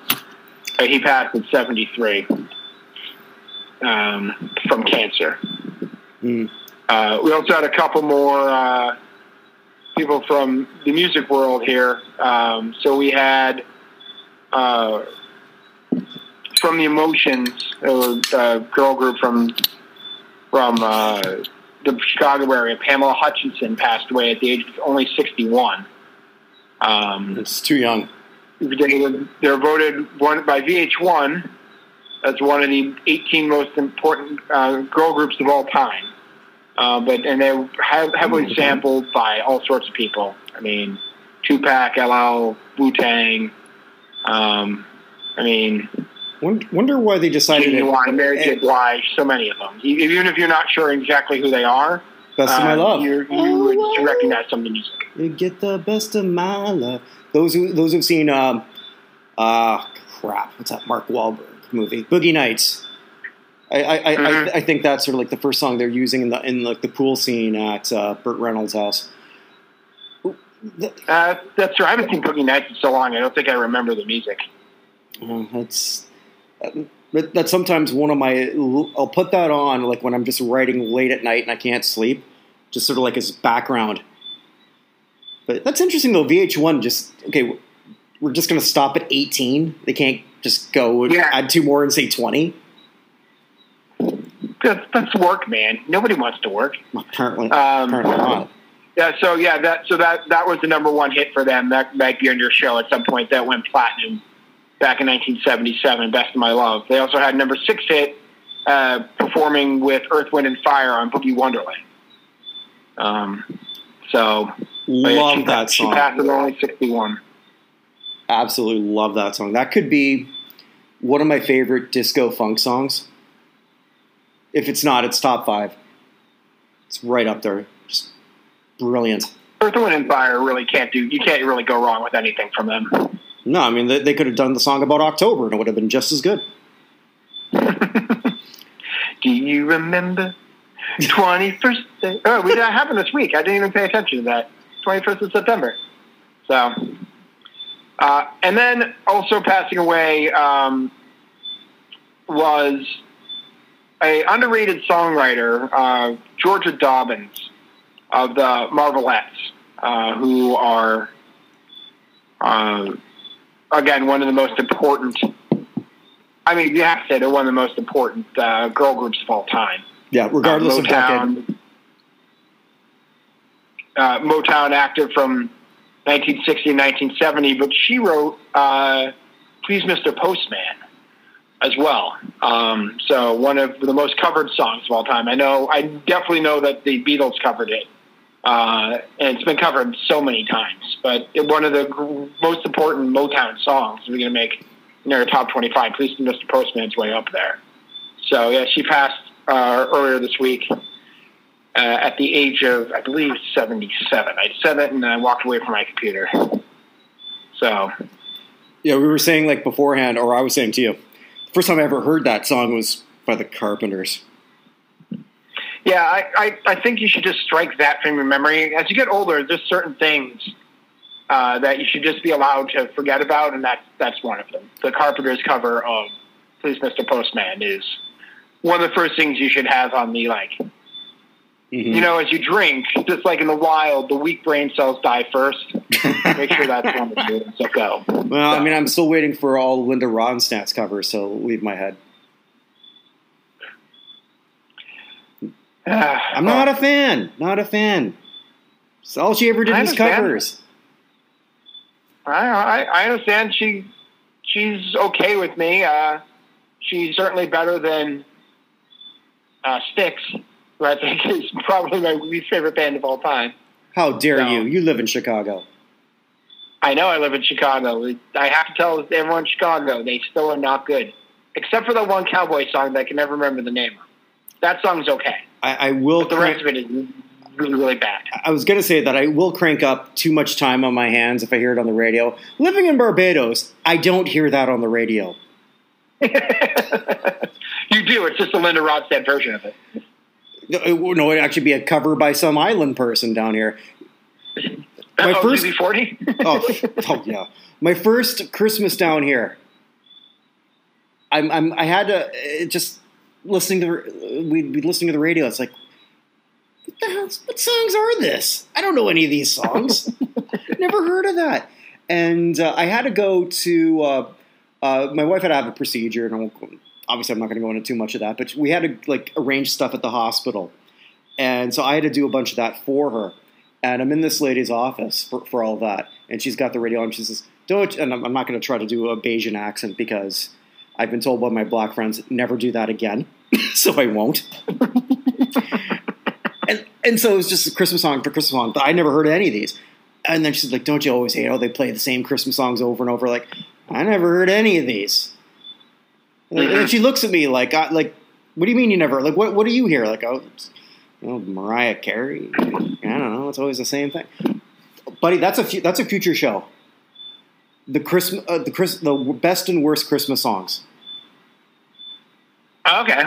uh, he passed at seventy-three um, from cancer. Mm. Uh, we also had a couple more uh, people from the music world here. Um, so we had. Uh, From the Emotions, a girl group from from uh, the Chicago area, Pamela Hutchinson passed away at the age of only sixty-one. Um, That's too young. They're voted one by V H one as one of the eighteen most important uh, girl groups of all time. Uh, but and they were heavily mm-hmm. sampled by all sorts of people. I mean, Tupac, L L, Wu-Tang. Um, I mean. Wonder why they decided. Genuine, Mary J. Blige, so many of them. Even if you're not sure exactly who they are, best of uh, my love. You oh, would recognize some of the music. You get the best of my love. Those who those who've seen, um, uh, crap, what's that Mark Wahlberg movie, Boogie Nights? I I, mm-hmm. I I think that's sort of like the first song they're using in the in like the pool scene at uh, Burt Reynolds' house. The, uh, that's true. I haven't seen Boogie Nights in so long. I don't think I remember the music. Um, that's. But that's sometimes one of my I'll put that on like when I'm just writing late at night and I can't sleep, just sort of like as background. But that's interesting though. V H one just okay. We're just going to stop at eighteen. They can't just go and yeah. add two more and say twenty. That's, that's work, man. Nobody wants to work. Apparently, um, apparently not. Yeah. So yeah, that so that that was the number one hit for them. That might be on your show at some point. That went platinum. Back in nineteen seventy-seven, Best of My Love. They also had number six hit uh, performing with Earth, Wind, and Fire on Boogie Wonderland. Um, so love she, that she song. She passed at only sixty-one. Absolutely love that song. That could be one of my favorite disco funk songs. If it's not, it's top five. It's right up there. Just brilliant. Earth, Wind, and Fire really can't do. You can't really go wrong with anything from them. No, I mean, they, they could have done the song about October, and it would have been just as good. Do you remember twenty-first? Day? Oh, we, that happened this week. I didn't even pay attention to that. twenty-first of September. So, uh, and then also passing away um, was a underrated songwriter, uh, Georgia Dobbins of the Marvelettes, uh, who are. Uh, Again, one of the most important, I mean, you have to say they're one of the most important uh, girl groups of all time. Yeah, regardless uh, Motown, of decade. Uh, Motown active from nineteen sixty and nineteen seventy, but she wrote uh, Please Mister Postman as well. Um, so one of the most covered songs of all time. I know, I definitely know that the Beatles covered it. Uh, and it's been covered so many times, but one of the most important Motown songs we're going to make in our top twenty-five. Please, Mister Postman's way up there. So yeah, she passed uh, earlier this week uh, at the age of, I believe, seventy-seven. I said it, and I walked away from my computer. So yeah, we were saying like beforehand, or I was saying to you, the first time I ever heard that song was by the Carpenters. Yeah, I, I, I think you should just strike that from your memory. As you get older, there's certain things uh, that you should just be allowed to forget about, and that's, that's one of them. The Carpenters cover of Please, Mister Postman is one of the first things you should have on the, like, mm-hmm. you know, as you drink, just like in the wild, the weak brain cells die first. Make sure that's one of the so go. Well, so. I mean, I'm still waiting for all Linda Ronstadt's covers, so leave my head. I'm not a fan. Not a fan. It's all she ever did was covers. I, I I understand she she's okay with me. Uh, she's certainly better than uh, Styx, who I think is probably my least favorite band of all time. How dare so, you? You live in Chicago. I know I live in Chicago. I have to tell everyone in Chicago, they still are not good. Except for the one cowboy song that I can never remember the name of. That song's okay. I, I will. But the crank, rest of it is really, really bad. I was going to say that I will crank up too much time on my hands if I hear it on the radio. Living in Barbados, I don't hear that on the radio. You do. It's just a Linda Ronstadt version of it. No, no, it'd actually be a cover by some island person down here. My oh, first forty. oh, oh, yeah. My first Christmas down here. I'm, I'm, I had to uh, just listening to we'd be listening to the radio. It's like, what the hell? What songs are this? I don't know any of these songs. Never heard of that. And uh, I had to go to uh, uh, my wife had to have a procedure, and I won't, obviously I'm not going to go into too much of that. But we had to like arrange stuff at the hospital, and so I had to do a bunch of that for her. And I'm in this lady's office for, for all that. And she's got the radio on. And she says, don't, and I'm, I'm not going to try to do a Bayesian accent because I've been told by my black friends, never do that again. So I won't. and, and so it was just a Christmas song for Christmas song. But I never heard of any of these. And then she's like, don't you always hate, oh, they play the same Christmas songs over and over. Like, I never heard any of these. And, and then she looks at me like, I, like, what do you mean you never? Like, what, what do you hear? Like, oh, oh, Mariah Carey. I don't know. It's always the same thing, buddy. That's a fu- that's a future show. The Christmas, uh, the Chris, the best and worst Christmas songs. Okay.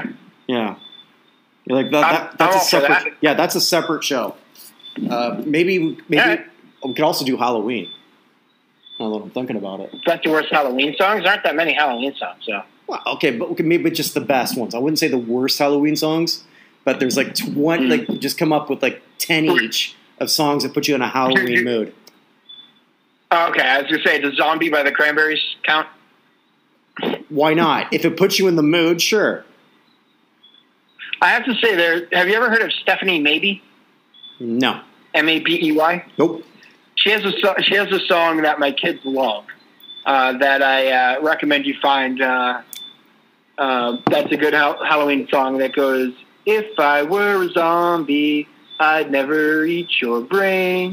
Yeah. You're like that. that that's a separate. That. Yeah, that's a separate show. Uh, maybe maybe yeah. we could also do Halloween. Now that I'm thinking about it, best and worst Halloween songs. Aren't that many Halloween songs? So. Well, okay, but maybe just the best ones. I wouldn't say the worst Halloween songs. But there's like twenty, like just come up with like ten each of songs that put you in a Halloween mood. Okay, I was gonna say, does "Zombie" by the Cranberries count? Why not? If it puts you in the mood, sure. I have to say, there. Have you ever heard of Stephanie Mabey? No. M A B E Y. Nope. She has a she has a song that my kids love. Uh, that I uh, recommend you find. Uh, uh, that's a good ha- Halloween song that goes. If I were a zombie, I'd never eat your brain.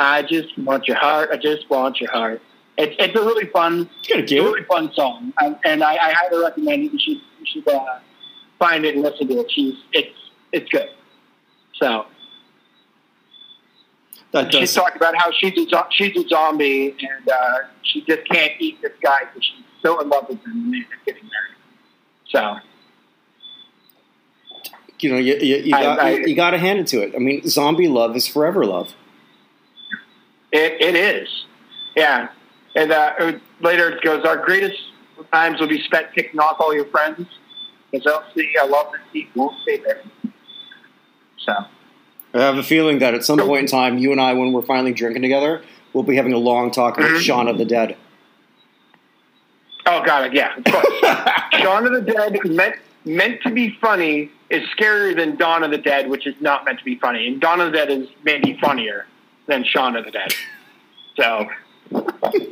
I just want your heart. I just want your heart. It's it's a really fun, it's a really fun song, I, and I, I highly recommend it. You should you should uh, find it and listen to it. She's it's it's good. So that she's talking about how she's a, she's a zombie and uh, she just can't eat this guy because she's so in love with him and they're getting married. So. You know, you, you, you, got, I, I, you, you got to hand it to it. I mean, zombie love is forever love. It, it is. Yeah. And uh, later it goes, our greatest times will be spent kicking off all your friends. Because obviously, I love this deep won't stay there. So. I have a feeling that at some point in time, you and I, when we're finally drinking together, we'll be having a long talk about mm-hmm. Shaun of the Dead. Oh, God, yeah, of course. Shaun of the Dead meant... meant to be funny is scarier than Dawn of the Dead, which is not meant to be funny. And Dawn of the Dead is maybe funnier than Shaun of the Dead. So, I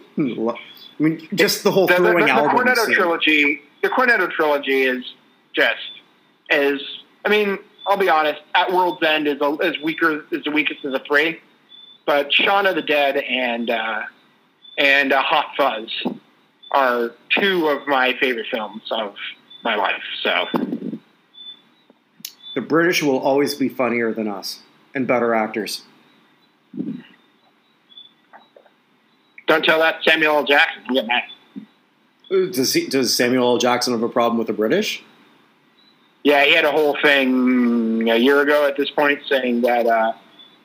mean, just the whole the, throwing the, the, album. The Cornetto so. trilogy, the Cornetto trilogy is just is. I mean, I'll be honest. At World's End is a, is weaker is the weakest of the three, but Shaun of the Dead and uh, and uh, Hot Fuzz are two of my favorite films of. My life, so. The British will always be funnier than us and better actors. Don't tell that Samuel L. Jackson. Get mad. Does, he, does Samuel L. Jackson have a problem with the British? Yeah, he had a whole thing a year ago at this point saying that uh,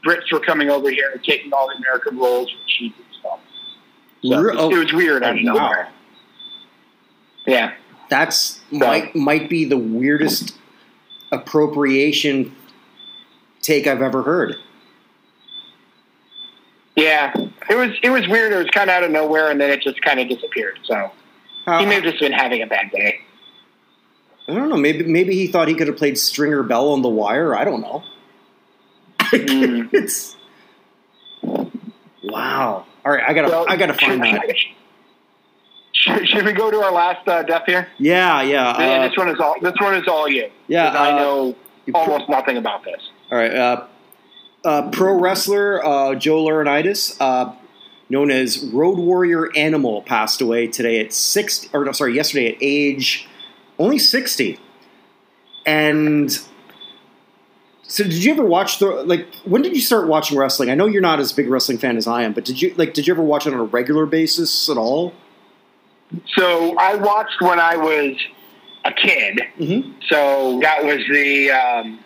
Brits were coming over here and taking all the American roles and cheating stuff. So Re- it, was, it was weird. Oh, I don't know. Wow. Yeah. That's so. might might be the weirdest appropriation take I've ever heard. Yeah, it was it was weird. It was kind of out of nowhere, and then it just kind of disappeared. So uh, he may have just been having a bad day. I don't know. Maybe maybe he thought he could have played Stringer Bell on The Wire. I don't know. Mm. It's wow. All right, I gotta well, I gotta find that. Should, should we go to our last uh, death here? Yeah, yeah. Uh, and this one is all. This one is all you. Yeah, uh, I know almost pro- nothing about this. All right. Uh, uh, pro wrestler uh, Joe Laurinaitis, uh, known as Road Warrior Animal, passed away today at six. Or no, sorry, yesterday at age only sixty. And so, did you ever watch the like? When did you start watching wrestling? I know you're not as big a wrestling fan as I am, but did you like? Did you ever watch it on a regular basis at all? So I watched when I was a kid. Mm-hmm. So that was the um,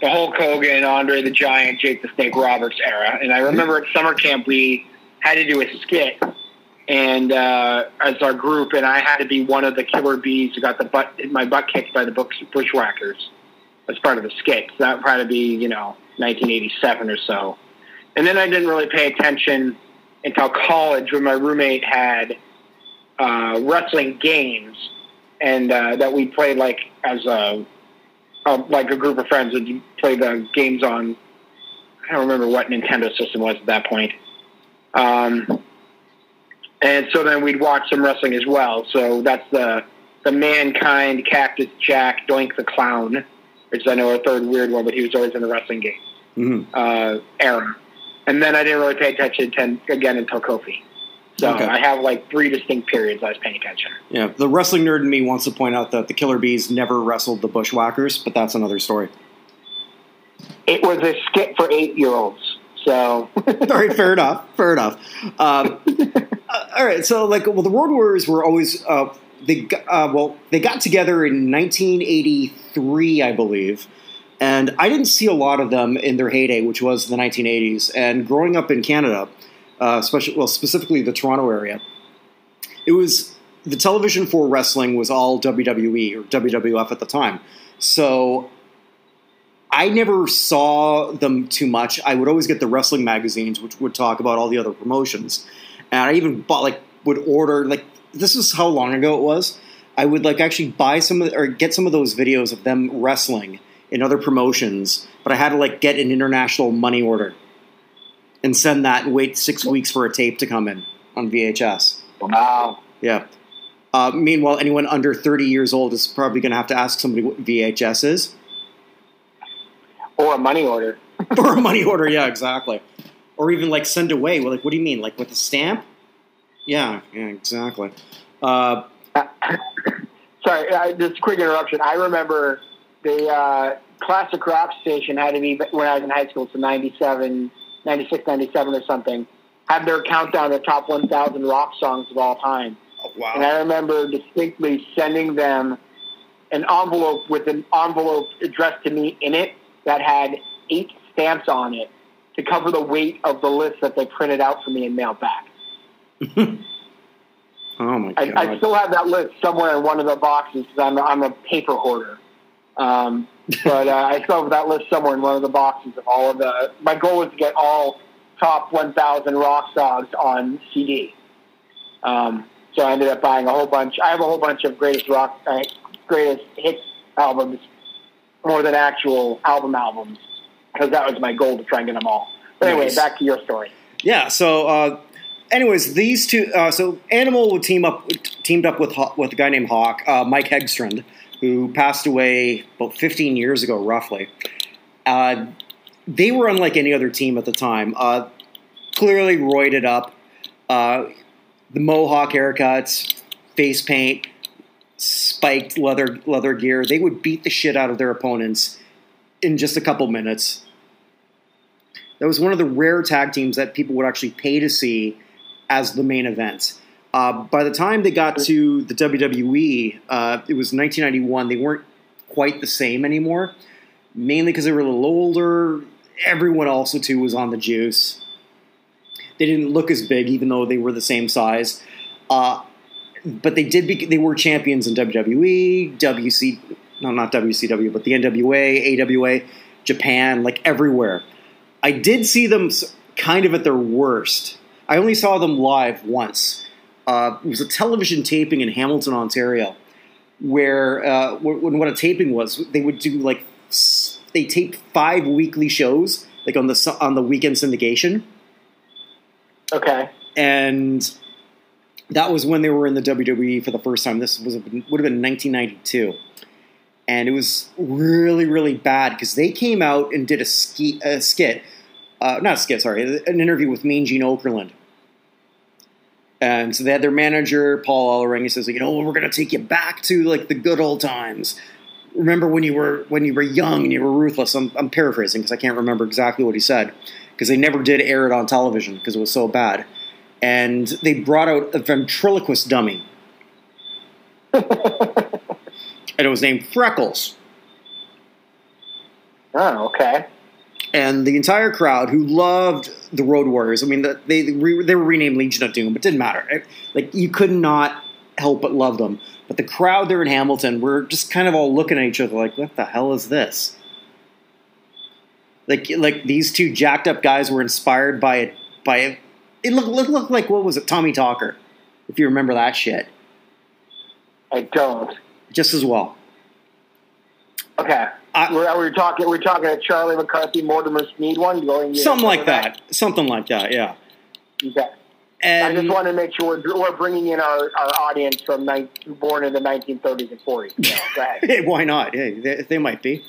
the Hulk Hogan, Andre the Giant, Jake the Snake Roberts era. And I remember at summer camp we had to do a skit, and uh, as our group, and I had to be one of the killer bees who got the butt my butt kicked by the Bushwhackers as part of the skit. So that would probably be you know nineteen eighty-seven or so. And then I didn't really pay attention until college when my roommate had. Uh, wrestling games, and uh, that we played like as a, a like a group of friends would play the games on. I don't remember what Nintendo system was at that point. Um, and so then we'd watch some wrestling as well. So that's the the Mankind, Cactus Jack, Doink the Clown, which is I know a third weird one, but he was always in the wrestling game mm-hmm. uh, era. And then I didn't really pay attention to, again until Kofi. So okay. I have like three distinct periods I was paying attention. Yeah, the wrestling nerd in me wants to point out that the Killer Bees never wrestled the Bushwhackers, but that's another story. It was a skit for eight-year-olds, so... all right, fair enough, fair enough. Um, uh, all right, so like, well, the Road Warriors were always... Uh, they uh, well, they got together in nineteen eighty-three, I believe, and I didn't see a lot of them in their heyday, which was the nineteen eighties, and growing up in Canada... Uh, especially, well, specifically the Toronto area. It was the television for wrestling was all W W E or W W F at the time. So I never saw them too much. I would always get the wrestling magazines, which would talk about all the other promotions. And I even bought, like, would order, like, this is how long ago it was. I would, like, actually buy some of, or get some of those videos of them wrestling in other promotions, but I had to, like, get an international money order. And send that and wait six weeks for a tape to come in on V H S. Wow. Yeah. Uh, meanwhile, anyone under thirty years old is probably going to have to ask somebody what V H S is. Or a money order. or a money order, yeah, exactly. Or even, like, send away. Well, like, what do you mean? Like, with a stamp? Yeah, yeah, exactly. Uh, Sorry, uh, just a quick interruption. I remember the uh, classic rock station had to be, when I was in high school, so ninety-seven... ninety-six, ninety-seven or something, had their countdown of the top one thousand rock songs of all time. Oh, wow. And I remember distinctly sending them an envelope with an envelope addressed to me in it that had eight stamps on it to cover the weight of the list that they printed out for me and mailed back. Oh, my God. I, I still have that list somewhere in one of the boxes because I'm, I'm a paper hoarder. Um, but uh, I still have that list somewhere in one of the boxes of all of the. My goal was to get all top one thousand rock songs on C D. Um, so I ended up buying a whole bunch. I have a whole bunch of greatest rock, uh, greatest hits albums, more than actual album albums, because that was my goal to try and get them all. But anyway, nice. Back to your story. Yeah. So, uh, anyways, these two. Uh, so Animal would team up, teamed up with with a guy named Hawk, uh, Mike Hegstrand, who passed away about fifteen years ago, roughly. Uh, they were unlike any other team at the time. Uh, clearly roided up. Uh, the mohawk haircuts, face paint, spiked leather leather gear. They would beat the shit out of their opponents in just a couple minutes. That was one of the rare tag teams that people would actually pay to see as the main event. Uh, by the time they got to the W W E, uh, it was nineteen ninety-one. They weren't quite the same anymore, mainly because they were a little older. Everyone also, too, was on the juice. They didn't look as big, even though they were the same size. Uh, but they did. Be- they were champions in W W E, W C, no, not W C W, but the N W A, A W A, Japan, like everywhere. I did see them kind of at their worst. I only saw them live once. Uh, it was a television taping in Hamilton, Ontario, where uh, when what a taping was, they would do like they taped five weekly shows, like on the on the weekend syndication. Okay. And that was when they were in the W W E for the first time. This was would have been nineteen ninety-two. And it was really, really bad because they came out and did a, ski, a skit. Uh, not a skit, sorry. An interview with Mean Gene Okerlund. And so they had their manager, Paul Ellering. He says, you know, we're going to take you back to, like, the good old times. Remember when you were when you were young and you were ruthless. I'm, I'm paraphrasing because I can't remember exactly what he said. Because they never did air it on television because it was so bad. And they brought out a ventriloquist dummy. And it was named Freckles. Oh, okay. And the entire crowd who loved the Road Warriors, I mean, the, they they were renamed Legion of Doom, but it didn't matter. Like, you could not help but love them. But the crowd there in Hamilton were just kind of all looking at each other like, what the hell is this? Like, like these two jacked-up guys were inspired by it. By it it looked, looked, looked like, what was it, Tommy Talker, if you remember that shit. I don't. Just as well. Okay. I, we're, we're talking. We're talking a Charlie McCarthy, Mortimer Sneed one going. Something like that. that. Something like that. Yeah. Okay. And I just want to make sure we're, we're bringing in our, our audience from nine, born in the nineteen thirties and forties. So, go ahead. Hey, why not? Hey, they, they might be.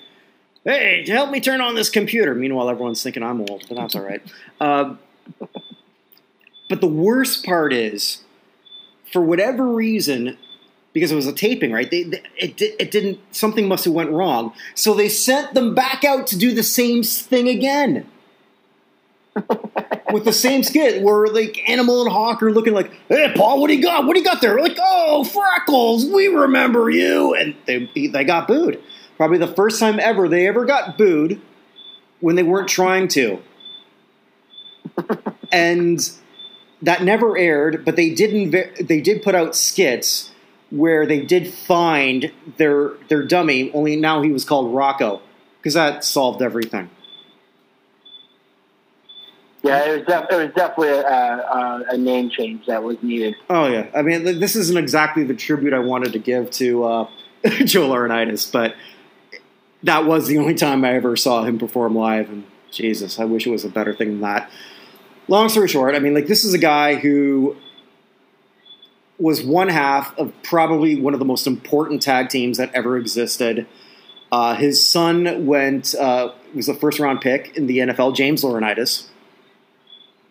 Hey, help me turn on this computer. Meanwhile, everyone's thinking I'm old, but that's all right. Uh, but the worst part is, for whatever reason. Because it was a taping, right? They, they, it, it didn't. Something must have went wrong. So they sent them back out to do the same thing again, with the same skit where like Animal and Hawk are looking like, "Hey, Paul, what do you got? What do you got there?" Like, "Oh, Freckles, we remember you." And they they got booed. Probably the first time ever they ever got booed when they weren't trying to. And that never aired. But they didn't. They did put out skits where they did find their their dummy, only now he was called Rocco, because that solved everything. Yeah, it was, def- it was definitely a, a, a name change that was needed. Oh, yeah. I mean, this isn't exactly the tribute I wanted to give to uh, Joe Laurinaitis, but that was the only time I ever saw him perform live, and Jesus, I wish it was a better thing than that. Long story short, I mean, like, this is a guy who was one half of probably one of the most important tag teams that ever existed. Uh, his son went uh, was a first round pick in the N F L, James Laurinaitis.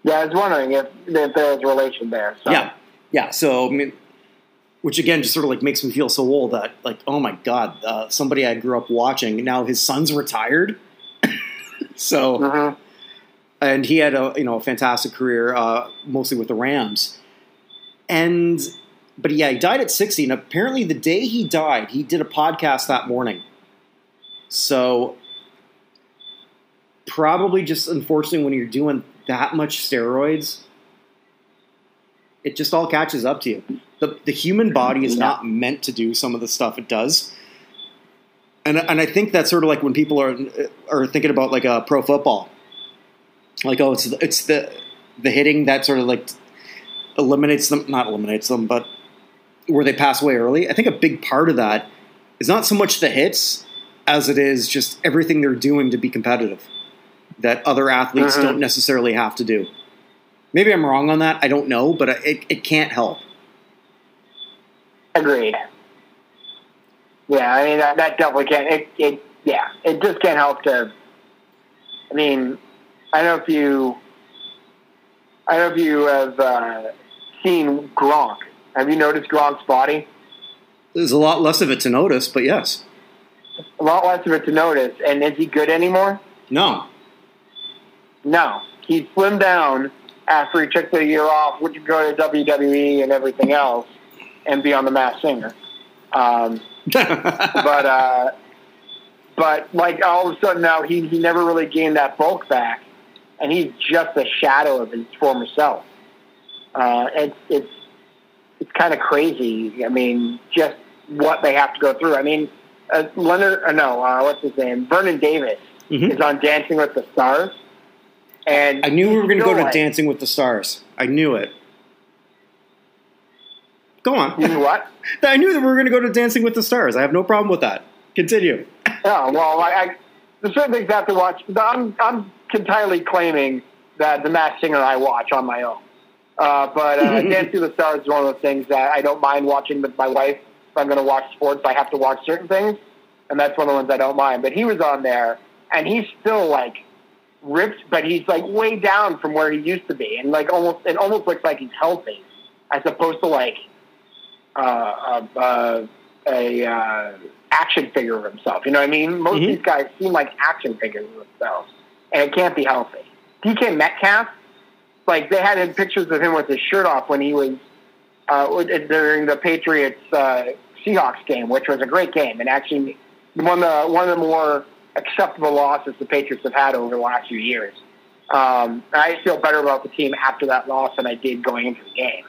Yeah, I was wondering if, if there was a relation there. So. Yeah, yeah. So I mean, which again just sort of like makes me feel so old that like, oh my god, uh, somebody I grew up watching now his son's retired. So, mm-hmm. And he had a you know a fantastic career, uh, mostly with the Rams. And, but yeah, he died at sixty, and apparently the day he died, he did a podcast that morning. So, probably just, unfortunately, when you're doing that much steroids, it just all catches up to you. The the human body is not meant to do some of the stuff it does. And and I think that's sort of like when people are are thinking about like a pro football. Like, oh, it's the, it's the, the hitting that sort of like eliminates them, not eliminates them, but where they pass away early. I think a big part of that is not so much the hits as it is just everything they're doing to be competitive that other athletes uh-huh. don't necessarily have to do. Maybe I'm wrong on that. I don't know, but it, it can't help. Agreed. Yeah, I mean, that, that definitely can't. It, it, yeah, it just can't help to, I mean, I don't know if you, I don't know if you have, uh, seen Gronk. Have you noticed Gronk's body? There's a lot less of it to notice, but yes. A lot less of it to notice. And is he good anymore? No. No. He slimmed down after he took the year off, would go to W W E and everything else and be on The Masked Singer. Um, but, uh, but like all of a sudden now he, he never really gained that bulk back. And he's just a shadow of his former self. Uh, it's it's it's kind of crazy. I mean, just what they have to go through. I mean, uh, Leonard, uh, no, uh, what's his name? Vernon Davis mm-hmm. is on Dancing with the Stars. And I knew we were going to go to Dancing with the Stars. I knew it. Go on. You knew what? I knew that we were going to go to Dancing with the Stars. I have no problem with that. Continue. Oh well, I, I there's certain things I have to watch. I'm I'm. entirely claiming that The Masked Singer I watch on my own. Uh, but uh, Dance to the Stars is one of those things that I don't mind watching with my wife. If I'm going to watch sports, I have to watch certain things, and that's one of the ones I don't mind. But he was on there, and he's still, like, ripped, but he's, like, way down from where he used to be, and, like, almost it almost looks like he's healthy as opposed to, like, uh, uh, a uh, action figure of himself. You know what I mean? Most mm-hmm. of these guys seem like action figures of themselves, and it can't be healthy. D K Metcalf, like, they had pictures of him with his shirt off when he was uh, during the Patriots uh, Seahawks game, which was a great game, and actually one of the, one of the more acceptable losses the Patriots have had over the last few years. Um, I feel better about the team after that loss than I did going into the game.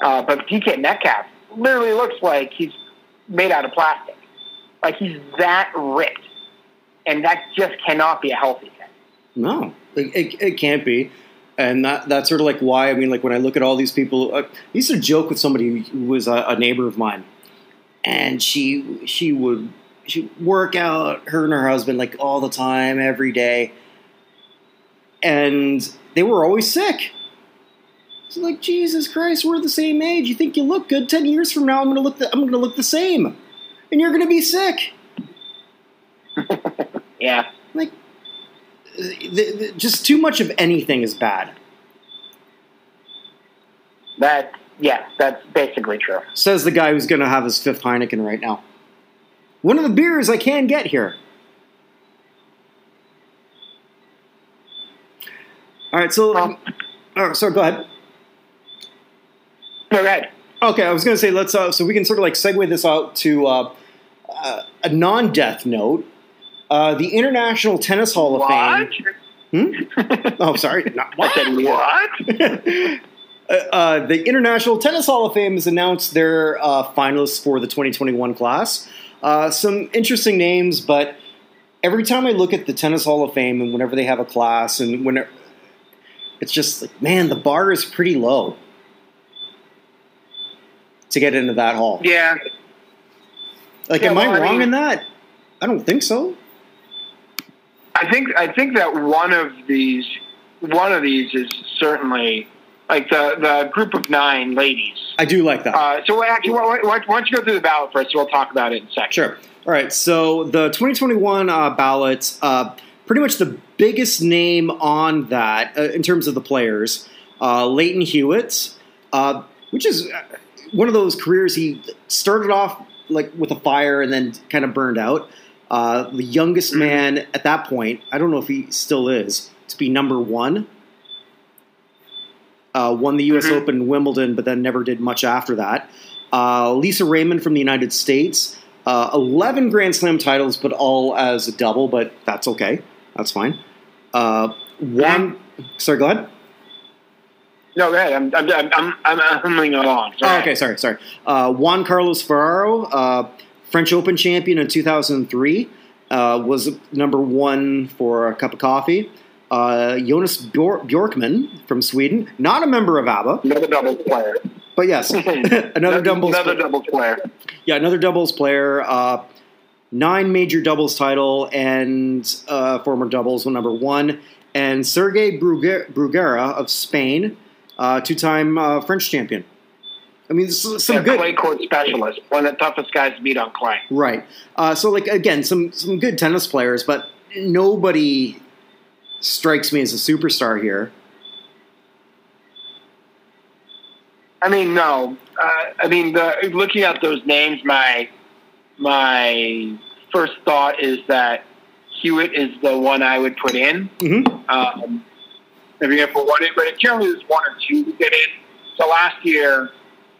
Uh, but D K Metcalf literally looks like he's made out of plastic. Like, he's that ripped, and that just cannot be a healthy thing. No, it, it, it can't be. And that, that's sort of like why, I mean, like when I look at all these people, uh, I used to joke with somebody who was a, a neighbor of mine, and she she would she work out, her and her husband, like all the time, every day. And they were always sick. So like, Jesus Christ, we're the same age. You think you look good ten years from now? I'm gonna look the, I'm gonna look the same, and you're gonna be sick. Yeah. Like. The, the, just too much of anything is bad. That, yeah, that's basically true. Says the guy who's going to have his fifth Heineken right now. One of the beers I can get here. All right, so... Um, oh, sorry, go ahead. Go ahead. Okay, I was going to say, let's... Uh, so we can sort of, like, segue this out to uh, uh, a non-death note. Uh, the International Tennis Hall of what? Fame. Hmm? Oh, sorry. Not what? What? uh, the International Tennis Hall of Fame has announced their uh, finalists for the twenty twenty-one class. Uh, some interesting names, but every time I look at the Tennis Hall of Fame and whenever they have a class, and when it's just like, man, the bar is pretty low to get into that hall. Yeah. Like, yeah, am well, I wrong I mean, in that? I don't think so. I think I think that one of these one of these is certainly like the, the group of nine ladies. I do like that. Uh, so actually, why, why, why don't you go through the ballot first? So we'll talk about it in a second. Sure. All right. So the twenty twenty-one uh, ballot, uh, pretty much the biggest name on that uh, in terms of the players, uh, Leighton Hewitt, uh, which is one of those careers he started off like with a fire and then kind of burned out. Uh, the youngest man at that point, I don't know if he still is, to be number one. Uh, won the U S mm-hmm. Open, Wimbledon, but then never did much after that. Uh, Lisa Raymond from the United States. Uh, eleven Grand Slam titles, but all as a double, but that's okay. That's fine. Uh, one. Yeah. Sorry, go ahead. No, go ahead. I'm I'm I'm I'm, I'm moving along. Sorry. Oh, okay, sorry, sorry. Uh, Juan Carlos Ferraro, uh, French Open champion in two thousand three, uh, was number one for a cup of coffee. Uh, Jonas Bjor- Bjorkman from Sweden, not a member of ABBA. Another doubles player. But yes, another doubles player. Another doubles player. Yeah, another doubles player. Uh, nine major doubles title and uh, former doubles, number one. And Sergei Bruguera, Bruguera of Spain, uh, two-time uh, French champion. I mean, some yeah, good clay court specialist, one of the toughest guys to beat on clay. Right. Uh, so, like again, some some good tennis players, but nobody strikes me as a superstar here. I mean, no. Uh, I mean, the, looking at those names, my my first thought is that Hewitt is the one I would put in. Mm-hmm. Um, if you have for one, but it generally is one or two who get in. So last year.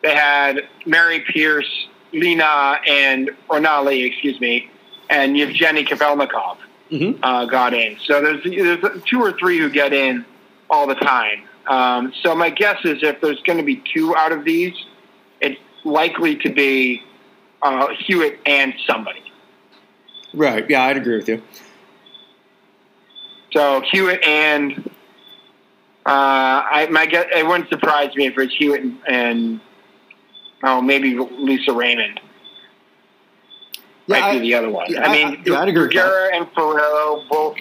They had Mary Pierce, Lina, and Ornali, excuse me, and Yevgeny Kafelnikov mm-hmm. uh, got in. So there's, there's two or three who get in all the time. Um, so my guess is if there's going to be two out of these, it's likely to be uh, Hewitt and somebody. Right. Yeah, I'd agree with you. So Hewitt and uh, I my guess it wouldn't surprise me if it's Hewitt and. and Oh, maybe Lisa Raymond. Yeah, might I, be the other one. Yeah, I mean, I, yeah, I'd agree with that. Bruguera and Ferraro both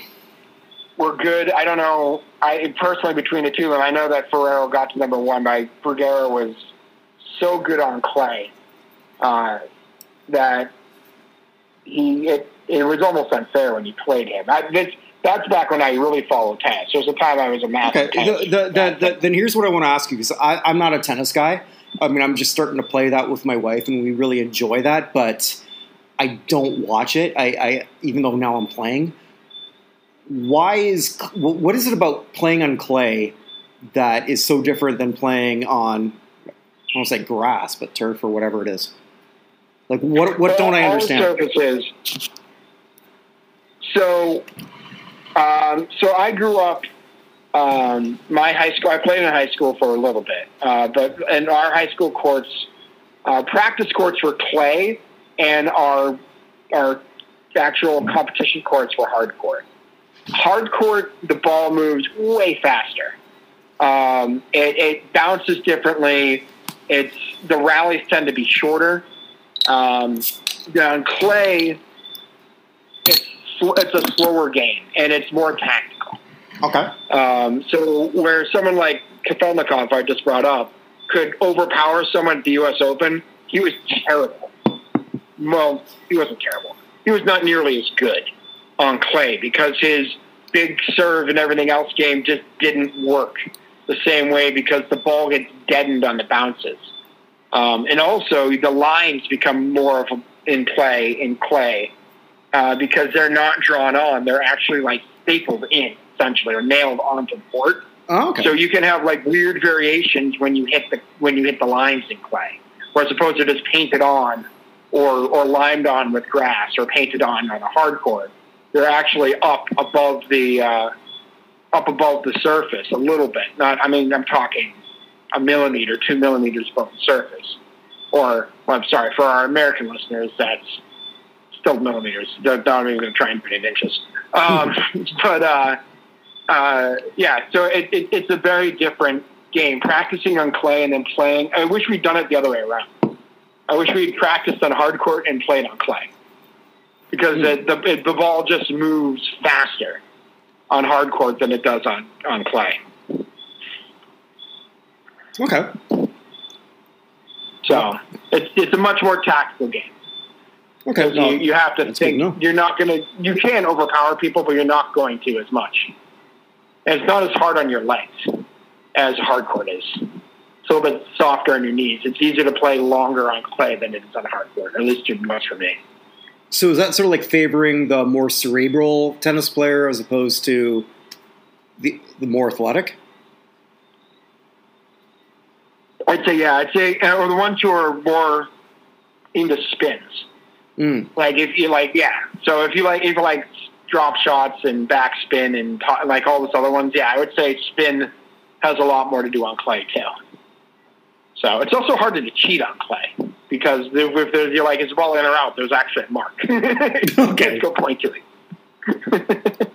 were good. I don't know. I personally, between the two of them, I know that Ferrero got to number one, but Ferrero was so good on clay uh, that he it, it was almost unfair when you played him. I, this, that's back when I really followed tennis. There was a time I was a master. Okay, tennis the, the, the, the, then here's what I want to ask you, because I, I'm not a tennis guy. I mean, I'm just starting to play that with my wife, and we really enjoy that, but I don't watch it, I, I even though now I'm playing. Why is – what is it about playing on clay that is so different than playing on – I don't say grass, but turf or whatever it is? Like, what what well, don't I understand? All surfaces. So, um, so I grew up – Um, my high school, I played in high school for a little bit, uh, but and our high school courts, uh, practice courts were clay, and our our actual competition courts were hard court. Hard court, the ball moves way faster. Um, it, it bounces differently. It's the rallies tend to be shorter. Um, on clay, it's it's a slower game and it's more tactical. Okay. Um, so where someone like Kafelnikov, I just brought up, could overpower someone at the U S Open, he was terrible. Well, he wasn't terrible. He was not nearly as good on clay because his big serve and everything else game just didn't work the same way because the ball gets deadened on the bounces. Um, and also the lines become more of a, in play in clay uh, because they're not drawn on. They're actually like stapled in, essentially, or nailed onto the board. Oh, okay. So you can have like weird variations when you hit the when you hit the lines in clay, whereas opposed to just painted on or or limed on with grass or painted on on a hard court, they're actually up above the uh, up above the surface a little bit. Not, I mean, I'm talking a millimeter, two millimeters above the surface. Or, well, I'm sorry, for our American listeners, that's still millimeters. They're not even going to try and put it in inches. Um, but uh, Uh, yeah, so it, it, it's a very different game. Practicing on clay and then playing. I wish we'd done it the other way around. I wish we'd practiced on hard court and played on clay because mm. it, the, it, the ball just moves faster on hard court than it does on, on clay. Okay. So it's it's a much more tactical game. Okay. No, you, you have to think. No. You're not going to. You can overpower people, but you're not going to as much. It's not as hard on your legs as hardcourt is. It's a little bit softer on your knees. It's easier to play longer on clay than it is on hardcourt, at least too much for me. So is that sort of like favoring the more cerebral tennis player as opposed to the the more athletic? I'd say, yeah. I'd say, or the ones who are more into spins. Mm. Like, if you like, yeah. So if you like, if you like, drop shots and backspin and like all those other ones, yeah, I would say spin has a lot more to do on clay too. So it's also harder to cheat on clay because if there's, you're like, it's a ball in or out, there's actually a mark. Okay, go point to it.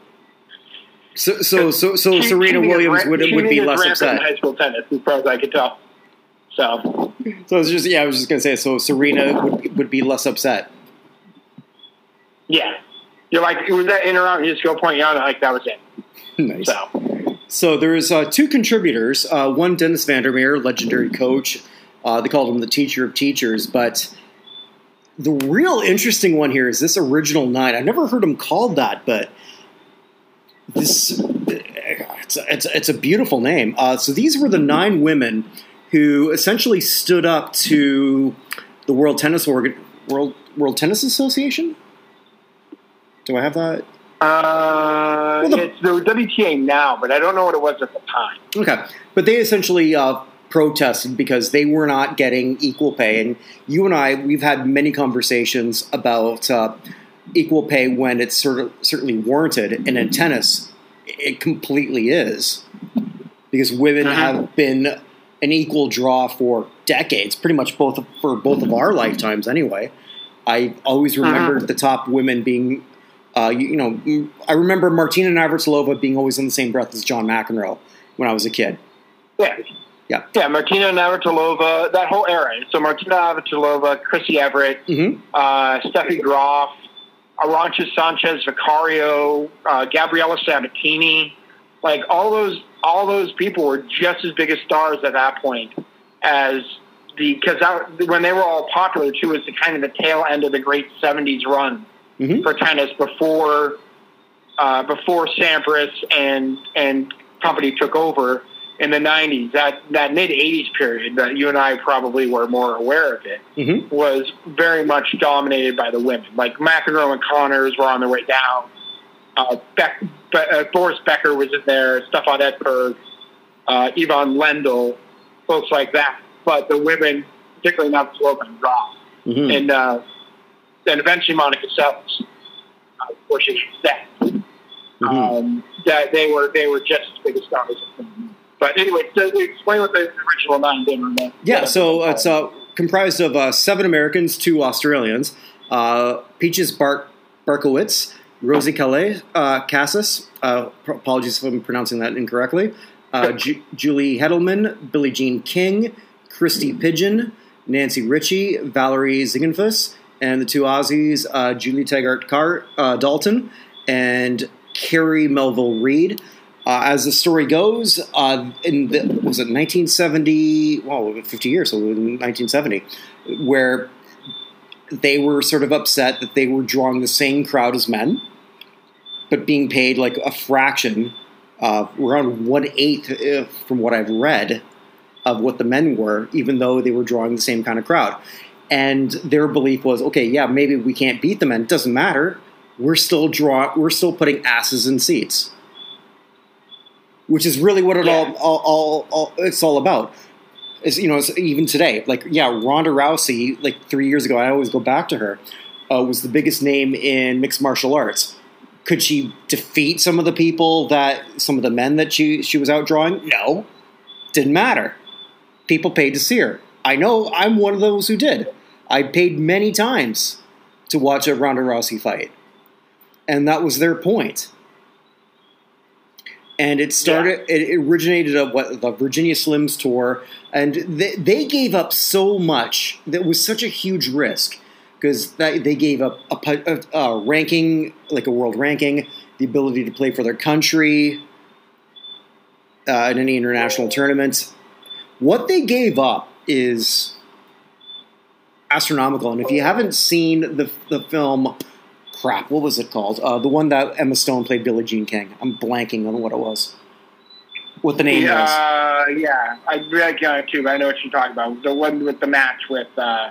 so, so, so, so Serena Williams would would be less upset. In high school tennis, as far as I could tell. So, so it's just yeah, I was just gonna say, so Serena would would be less upset. Yeah. You're like, was that in or out? You just go point out, and like, that was it. Nice. So, so there's uh, two contributors. Uh, one, Dennis Vandermeer, legendary coach. Uh, they called him the teacher of teachers. But the real interesting one here is this original nine. I've never heard him called that, but this it's a, it's, it's a beautiful name. Uh, so these were the nine women who essentially stood up to the World Tennis Organ- World World Tennis Association. Do I have that? Uh, well, the, it's the W T A now, but I don't know what it was at the time. Okay. But they essentially uh, protested because they were not getting equal pay. And you and I, we've had many conversations about uh, equal pay when it's sort of certainly warranted. And in tennis, it completely is. Because women uh-huh. have been an equal draw for decades, pretty much both for both of our lifetimes anyway. I always remembered uh-huh. the top women being... Uh, you, you know, I remember Martina Navratilova being always in the same breath as John McEnroe when I was a kid. Yeah. Yeah. Yeah, Martina Navratilova, that whole era. So Martina Navratilova, Chrissy Everett, mm-hmm. uh, Steffi Graf, Arancha Sanchez Vicario, uh, Gabriella Sabatini, like all those all those people were just as big as stars at that point as the because when they were all popular too was the kind of the tail end of the great seventies run mm-hmm. for tennis before uh, before Sampras and and company took over in the nineties. That that mid eighties period that you and I probably were more aware of it mm-hmm. was very much dominated by the women. Like McEnroe and Connors were on their way down. Uh, Beck, Be- uh, Boris Becker was in there, Stefan Edberg, uh, Yvonne Lendl, folks like that. But the women, particularly not the women, dropped. Mm-hmm. And, uh, and eventually Monica Seles, uh, before she was dead. Mm-hmm. Um, that they were they were just as big as stars. But anyway, so explain what the original nine did. Remember. Yeah, so it's uh, comprised of uh, seven Americans, two Australians, uh, Peaches Bark- Barkowitz, Rosie Calais, uh, Cassis, uh, apologies if I'm pronouncing that incorrectly, uh, Ju- Julie Heddleman, Billie Jean King, Christy Pigeon, Nancy Ritchie, Valerie Ziegenfuss, and the two Aussies, uh, Julie Taggart Car- uh, Dalton and Carrie Melville Reed. Uh, as the story goes, uh, in the, was it nineteen seventy, well, fifty years, so nineteen seventy, where they were sort of upset that they were drawing the same crowd as men, but being paid like a fraction, uh, around one-eighth, from what I've read, of what the men were, even though they were drawing the same kind of crowd. And their belief was, okay, yeah, maybe we can't beat the men. It doesn't matter. We're still draw. We're still putting asses in seats, which is really what it yeah. all, all, all, all it's all about. Is you know, it's even today, like, yeah, Ronda Rousey, like three years ago, I always go back to her, uh, was the biggest name in mixed martial arts. Could she defeat some of the people that, some of the men that she, she was outdrawing? No. Didn't matter. People paid to see her. I know I'm one of those who did. I paid many times to watch a Ronda Rousey fight. And that was their point. And it started. Yeah. It originated of what the Virginia Slims tour, and they, they gave up so much. That was such a huge risk because they gave up a, a, a ranking, like a world ranking, the ability to play for their country uh, in any international tournaments. What they gave up is astronomical. And if you haven't seen the the film. Crap, what was it called? Uh, the one that Emma Stone played Billie Jean King. I'm blanking on what it was. What the name yeah, was. Uh, yeah, I read it too, but I know what you're talking about. The one with the match with, uh,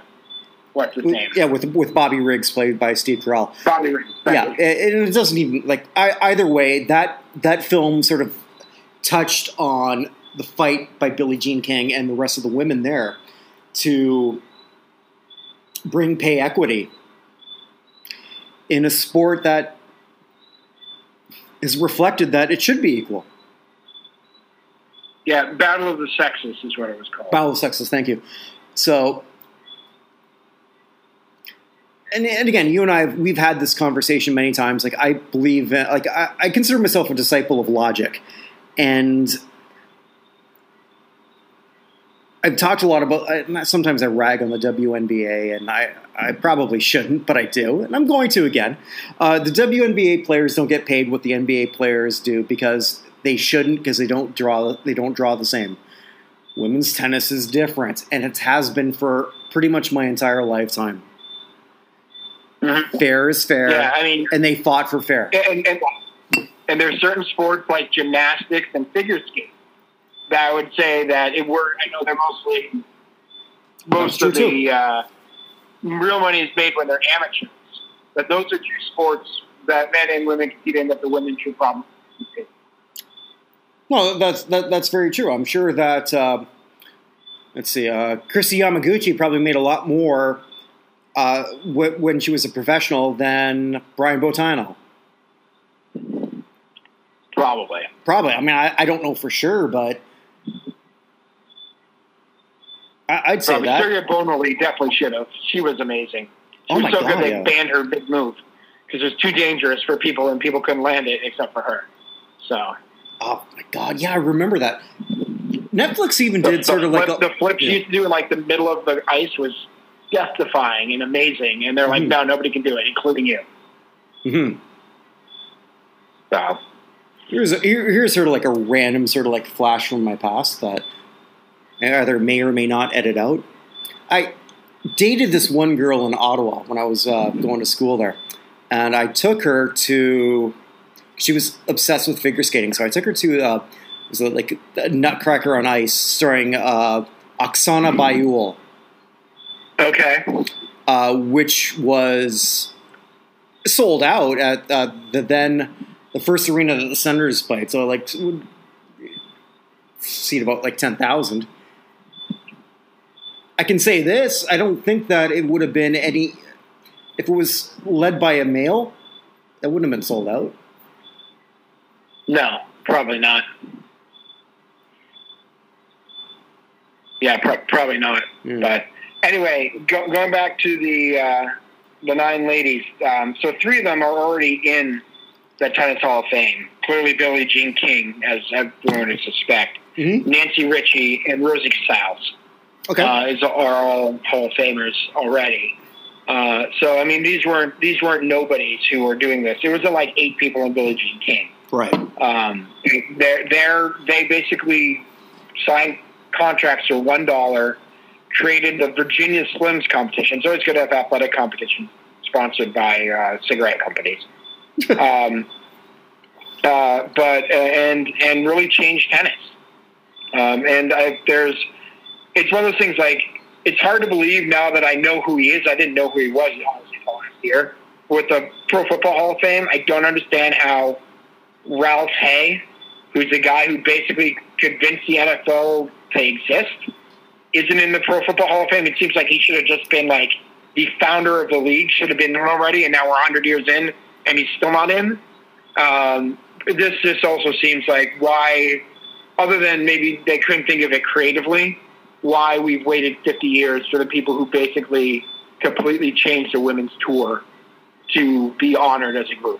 what's his name? Yeah, with with Bobby Riggs played by Steve Carell. Bobby Riggs. Yeah, and it, it doesn't even, like, I, either way, that, that film sort of touched on the fight by Billie Jean King and the rest of the women there to bring pay equity in a sport that is reflected that it should be equal. Yeah, Battle of the Sexes is what it was called. Battle of the Sexes, thank you. So, and and again, you and I, we've had this conversation many times. Like, I believe, like, I, I consider myself a disciple of logic. And I've talked a lot about – sometimes I rag on the W N B A, and I, I probably shouldn't, but I do, and I'm going to again. Uh, the W N B A players don't get paid what the N B A players do because they shouldn't, because they don't draw they don't draw the same. Women's tennis is different, and it has been for pretty much my entire lifetime. Mm-hmm. Fair is fair, yeah, I mean, and they fought for fair. And, and, and there are certain sports like gymnastics and figure skating. I would say that it were. I know they're mostly most of the uh, real money is made when they're amateurs. But those are two sports that men and women compete in that the women should probably compete in. Well, that's that, that's very true. I'm sure that uh, let's see, uh, Christy Yamaguchi probably made a lot more uh, w- when she was a professional than Brian Boitano. Probably, probably. I mean, I, I don't know for sure, but. I'd say Probably. that. Sergey Bonaly definitely should have. She was amazing. She oh was so God, good they yeah. banned her big move because it was too dangerous for people and people couldn't land it except for her. So. Oh, my God. Yeah, I remember that. Netflix even the, did the sort flip, of like. A, the flip yeah. she used to do in like the middle of the ice was death-defying and amazing. And they're like, mm. no, nobody can do it, including you. Mm-hmm. Wow. Here's a, here, here's sort of like a random sort of like flash from my past that I either may or may not edit out. I dated this one girl in Ottawa when I was uh, going to school there, and I took her to. She was obsessed with figure skating, so I took her to uh, it was like a Nutcracker on Ice starring uh, Oksana Baiul. Okay. Uh, which was sold out at uh, the then the first arena that the Senators played, so like would seat about like ten thousand. I can say this: I don't think that it would have been any if it was led by a male. That wouldn't have been sold out. No, probably not. Yeah, pro- probably not. Mm. But anyway, go- going back to the uh, the nine ladies, um, so three of them are already in the Tennis Hall of Fame. Clearly, Billie Jean King, as everyone would suspect, mm-hmm. Nancy Ritchie, and Rosie South okay. uh, is are all Hall of Famers already. Uh, so, I mean, these weren't these weren't nobodies who were doing this. It wasn't like eight people in Billie Jean King. Right. Um, they're, they're, they basically signed contracts for one dollar, created the Virginia Slims competition. It's always good to have athletic competition sponsored by uh, cigarette companies. um, uh, but and and really changed tennis. Um, and I, there's, it's one of those things like it's hard to believe now that I know who he is. I didn't know who he was honestly last year with the Pro Football Hall of Fame. I don't understand how. Ralph Hay, who's the guy who basically convinced the N F L to exist, isn't in the Pro Football Hall of Fame. It seems like he should have just been like the founder of the league, should have been there already, and now we're one hundred years in, and he's still not in. Um, this this also seems like why, other than maybe they couldn't think of it creatively, why we've waited fifty years for the people who basically completely changed the women's tour to be honored as a group.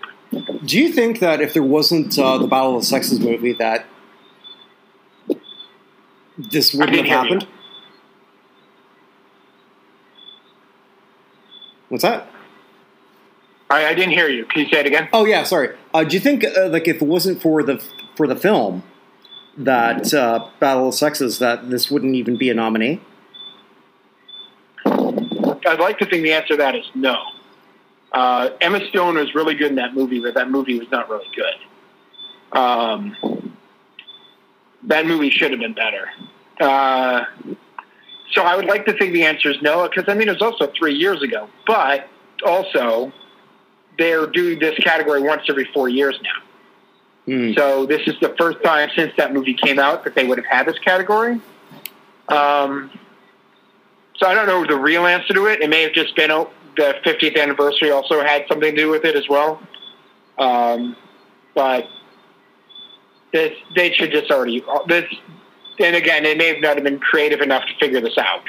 Do you think that if there wasn't uh, the Battle of the Sexes movie, that this wouldn't have happened? You. What's that? I, I didn't hear you. Can you say it again? Oh yeah, sorry. Uh, do you think uh, like if it wasn't for the for the film that uh, Battle of the Sexes, that this wouldn't even be a nominee? I'd like to think the answer to that is no. Uh, Emma Stone was really good in that movie, but that movie was not really good. Um, that movie should have been better. Uh, so I would like to think the answer is no, because, I mean, it was also three years ago. But also, they're doing this category once every four years now. Mm. So this is the first time since that movie came out that they would have had this category. Um, so I don't know the real answer to it. It may have just been... Oh, the fiftieth anniversary also had something to do with it as well. Um, but this, they should just already, this, and again, they may not have been creative enough to figure this out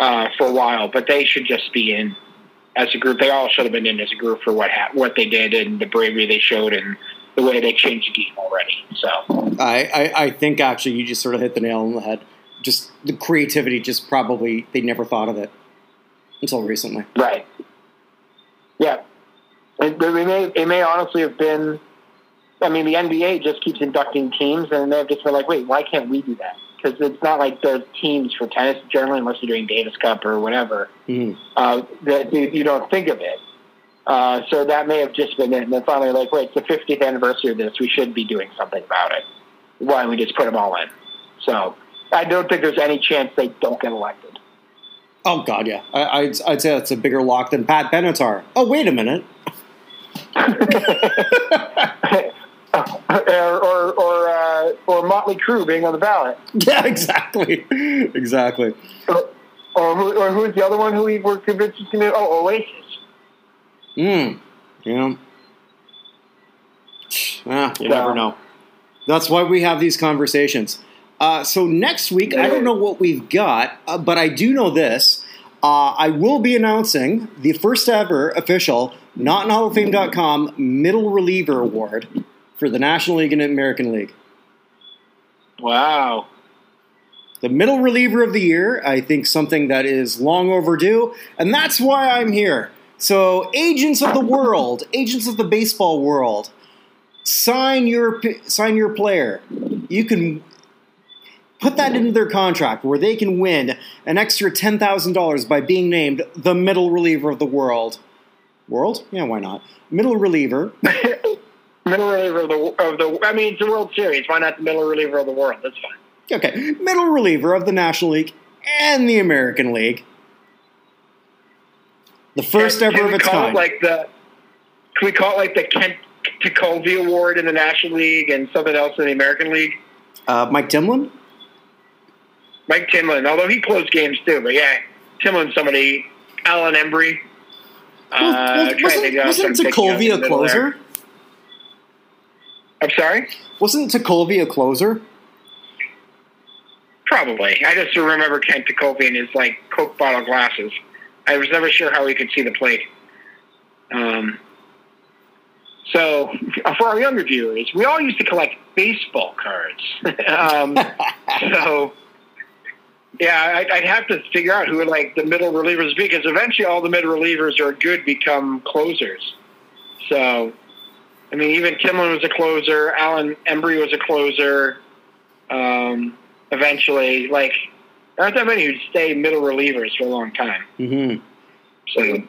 uh, for a while, but they should just be in as a group. They all should have been in as a group for what ha- what they did and the bravery they showed and the way they changed the game already. So I, I, I think actually you just sort of hit the nail on the head. Just the creativity, just probably, they never thought of it. Until recently. Right. Yeah. It, it, may, it may honestly have been, I mean, the N B A just keeps inducting teams, and they've just been like, wait, why can't we do that? Because it's not like there's teams for tennis generally, unless you're doing Davis Cup or whatever, mm. uh, that you, you don't think of it. Uh, so that may have just been it. And then finally, like, wait, it's the fiftieth anniversary of this. We should be doing something about it. Why don't we just put them all in? So I don't think there's any chance they don't get elected. Oh, God, yeah. I, I'd, I'd say that's a bigger lock than Pat Benatar. Oh, wait a minute. or or, or, uh, or Motley Crue being on the ballot. Yeah, exactly. Exactly. Or, or, who, or who's the other one who we were convinced to be? Oh, Oasis. Mm, yeah. Ah, you so. Never know. That's why we have these conversations. Uh, so next week, I don't know what we've got, uh, but I do know this. Uh, I will be announcing the first ever official Not In Hall of Fame dot com Middle Reliever Award for the National League and American League. Wow. The Middle Reliever of the Year, I think something that is long overdue, and that's why I'm here. So agents of the world, agents of the baseball world, sign your sign your player. You can put that into their contract where they can win an extra ten thousand dollars by being named the middle reliever of the world. World? Yeah, why not? Middle reliever. Middle reliever of the, of the... I mean, it's a World Series. Why not the middle reliever of the world? That's fine. Okay. Middle reliever of the National League and the American League. The first and, ever of its kind. It like the, can we call it like the Kent Colby Award in the National League and something else in the American League? Uh, Mike Timlin? Mike Timlin, although he closed games too. But yeah, Timlin's somebody. Alan Embry. Well, uh, well, wasn't Tecovia a closer? There. I'm sorry? Wasn't Tecovia a closer? Probably. I just remember Kent Tecovia and his, like, Coke bottle glasses. I was never sure how he could see the plate. Um, so, for our younger viewers, we all used to collect baseball cards. um, so, yeah, I'd have to figure out who, like, the middle relievers be, because eventually all the middle relievers who are good become closers. So... I mean, even Timlin was a closer. Alan Embry was a closer. Um, eventually, like, there aren't that many who'd stay middle relievers for a long time. Mm-hmm. So,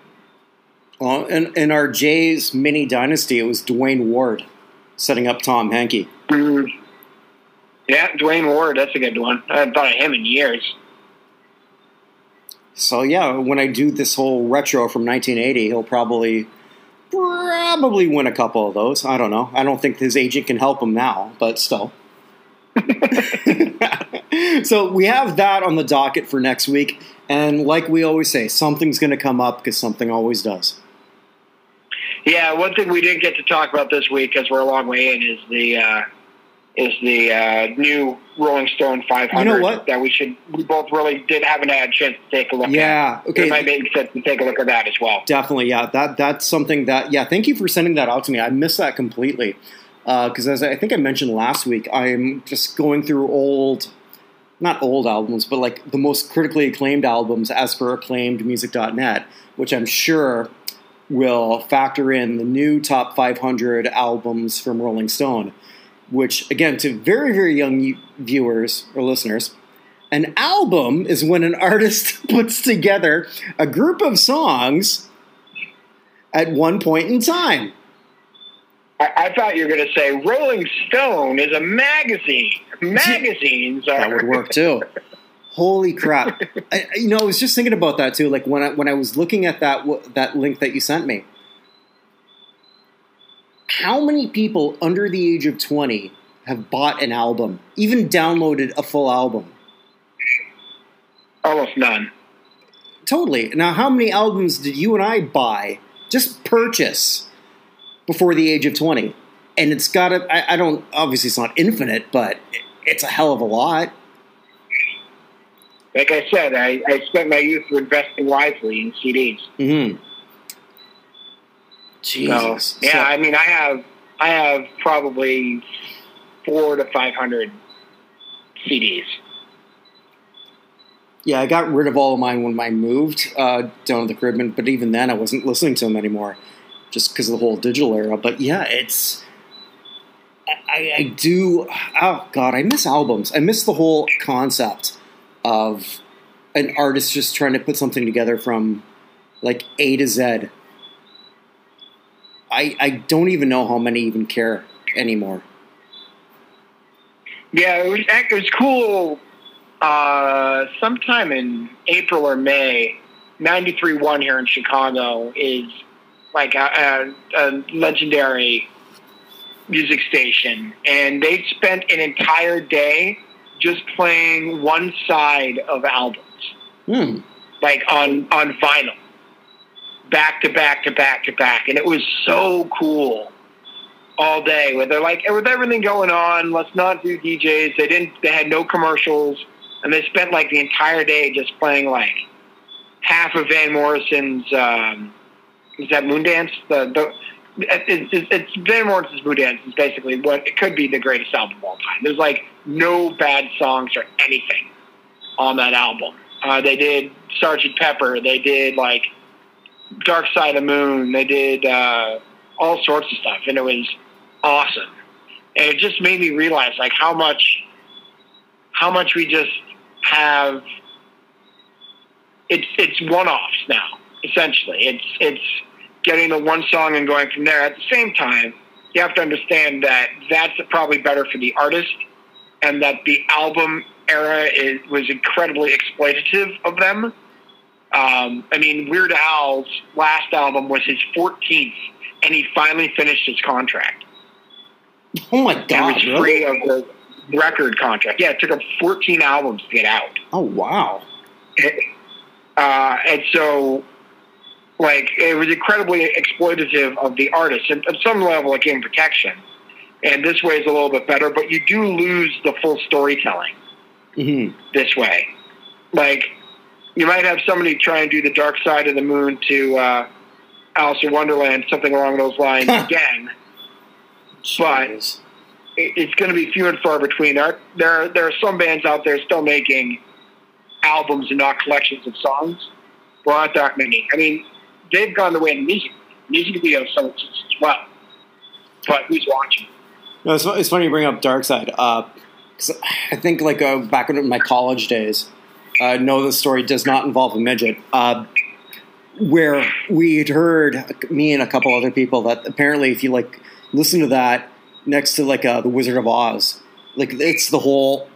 well, in, in our Jays mini dynasty, it was Dwayne Ward setting up Tom Henke. Mm-hmm. Yeah, Dwayne Ward. That's a good one. I haven't thought of him in years. So yeah, when I do this whole retro from nineteen eighty, he'll probably. Probably win a couple of those. I don't know. I don't think his agent can help him now, but still. So we have that on the docket for next week. And like we always say, something's going to come up because something always does. Yeah, one thing we didn't get to talk about this week because we're a long way in is the uh, is the uh, new Rolling Stone five hundred. You know what? That we should we both really did haven't had a chance to take a look yeah, at. Yeah, okay. It might make sense to take a look at that as well. Definitely, yeah. That that's something that yeah. Thank you for sending that out to me. I missed that completely because uh, as I think I mentioned last week, I'm just going through old, not old albums, but like the most critically acclaimed albums as per acclaimed music dot net, which I'm sure will factor in the new top five hundred albums from Rolling Stone. Which, again, to very, very young viewers or listeners, an album is when an artist puts together a group of songs at one point in time. I, I thought you were going to say Rolling Stone is a magazine. Magazines are... That would work, too. Holy crap. I, you know, I was just thinking about that, too. Like, when I, when I was looking at that that link that you sent me, how many people under the age of twenty have bought an album, even downloaded a full album? Almost none. Totally. Now, how many albums did you and I buy, just purchase, before the age of twenty? And it's got to, I, I don't, obviously it's not infinite, but it's a hell of a lot. Like I said, I, I spent my youth investing wisely in C Ds. Mm-hmm. Jesus. So, yeah, so, I mean, I have I have probably four to five hundred C Ds. Yeah, I got rid of all of mine when I moved uh, down to the Caribbean, but even then, I wasn't listening to them anymore, just because of the whole digital era. But yeah, it's I, I do. Oh God, I miss albums. I miss the whole concept of an artist just trying to put something together from like A to Z. I, I don't even know how many even care anymore. Yeah, it was, it was cool. Uh, sometime in April or May, ninety-three point one here in Chicago is like a, a, a legendary music station. And they spent an entire day just playing one side of albums. Hmm. Like on, on vinyl. Back to back to back to back, and it was so cool all day. Where they're like, with everything going on, let's not do D Js. They didn't. They had no commercials, and they spent like the entire day just playing like half of Van Morrison's. Um, is that Moondance? The, the it's, it's, it's Van Morrison's Moondance is basically what it could be the greatest album of all time. There's like no bad songs or anything on that album. Uh, they did Sergeant Pepper. They did like. Dark Side of the Moon. They did uh, all sorts of stuff, and it was awesome. And it just made me realize, like, how much, how much we just have. It's it's one-offs now, essentially. It's it's getting the one song and going from there. At the same time, you have to understand that that's probably better for the artist, and that the album era is, was incredibly exploitative of them. Um, I mean, Weird Al's last album was his fourteenth, and he finally finished his contract. Oh my God! It was free really? of the record contract. Yeah, it took him fourteen albums to get out. Oh wow! It, uh, and so, like, it was incredibly exploitative of the artist, and at some level, it gave him protection. And this way is a little bit better, but you do lose the full storytelling mm-hmm. this way. Like, you might have somebody try and do the Dark Side of the Moon to uh, Alice in Wonderland, something along those lines again. Jeez. But it, it's going to be few and far between. There, there, there are some bands out there still making albums and not collections of songs. Well, not that many. I mean, they've gone the way in music. Music videos sometimes as well. But who's watching? No, it's, it's funny you bring up Dark Side. Uh, I think like uh, back in my college days, uh, no, the story does not involve a midget, uh, where we'd heard, me and a couple other people, that apparently if you like listen to that next to like uh, The Wizard of Oz, like it's the whole,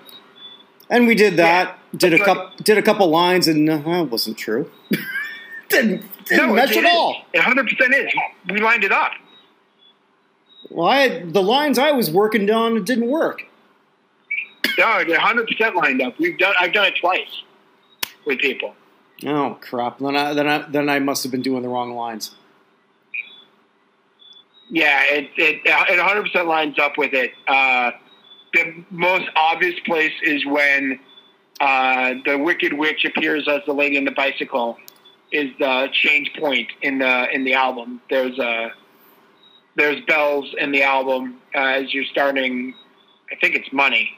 and we did that, yeah, did, a like, cup, did a couple lines, and uh, that wasn't true. didn't didn't no, match it, it at all. It one hundred percent is. We lined it up. Well, I had, the lines I was working on, it didn't work. No, it one hundred percent lined up. We've done. I've done it twice with people. Oh crap! Then I then I then I must have been doing the wrong lines. Yeah, it it it one hundred percent lines up with it. Uh, the most obvious place is when uh, the Wicked Witch appears as the lady on the bicycle. Is the change point in the in the album? There's a. There's bells in the album uh, as you're starting, I think it's Money.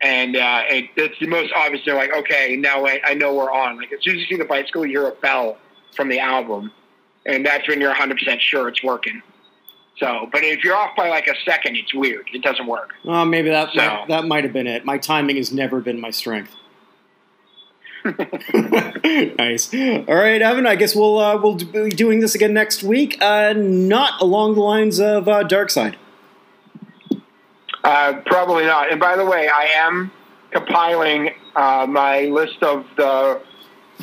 And uh, it, it's the most obvious. They're like, okay, now I, I know we're on. Like, as soon as you see the bicycle, you hear a bell from the album. And that's when you're one hundred percent sure it's working. So, but if you're off by like a second, it's weird. It doesn't work. Oh, maybe that, so. that, that might have been it. My timing has never been my strength. Nice. All right, Evan, I guess we'll uh, we'll be doing this again next week, uh, not along the lines of uh, Dark Side. Uh, probably not. And by the way, I am compiling uh, my list of the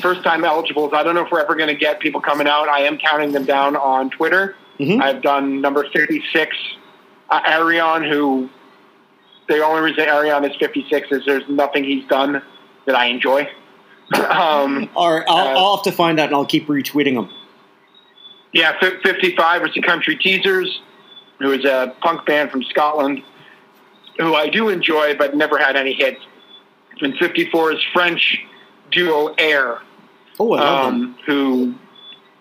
first-time eligibles. I don't know if we're ever going to get people coming out. I am counting them down on Twitter. Mm-hmm. I've done number thirty-six, uh, Arion, who the only reason Arion is fifty-six is there's nothing he's done that I enjoy. Um, All right, I'll, uh, I'll have to find that, and I'll keep retweeting them. Yeah, fifty-five was the Country Teasers, who is a punk band from Scotland, who I do enjoy but never had any hits. And fifty-four is French duo Air, oh, um, who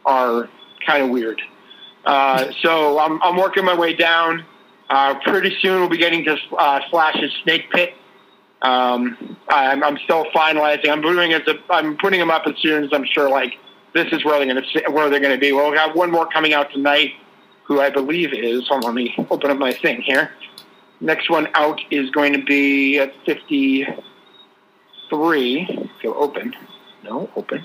are kind of weird. Uh, so I'm, I'm working my way down. Uh, pretty soon we'll be getting to uh, Slash's Snake Pit. Um, I'm, I'm still finalizing. I'm doing as a, I'm putting them up as soon as I'm sure. Like this is where they're going to where they're going to be. Well, we have one more coming out tonight, who I believe is. Hold on, let me open up my thing here. Next one out is going to be at fifty-three. Go open. No, open.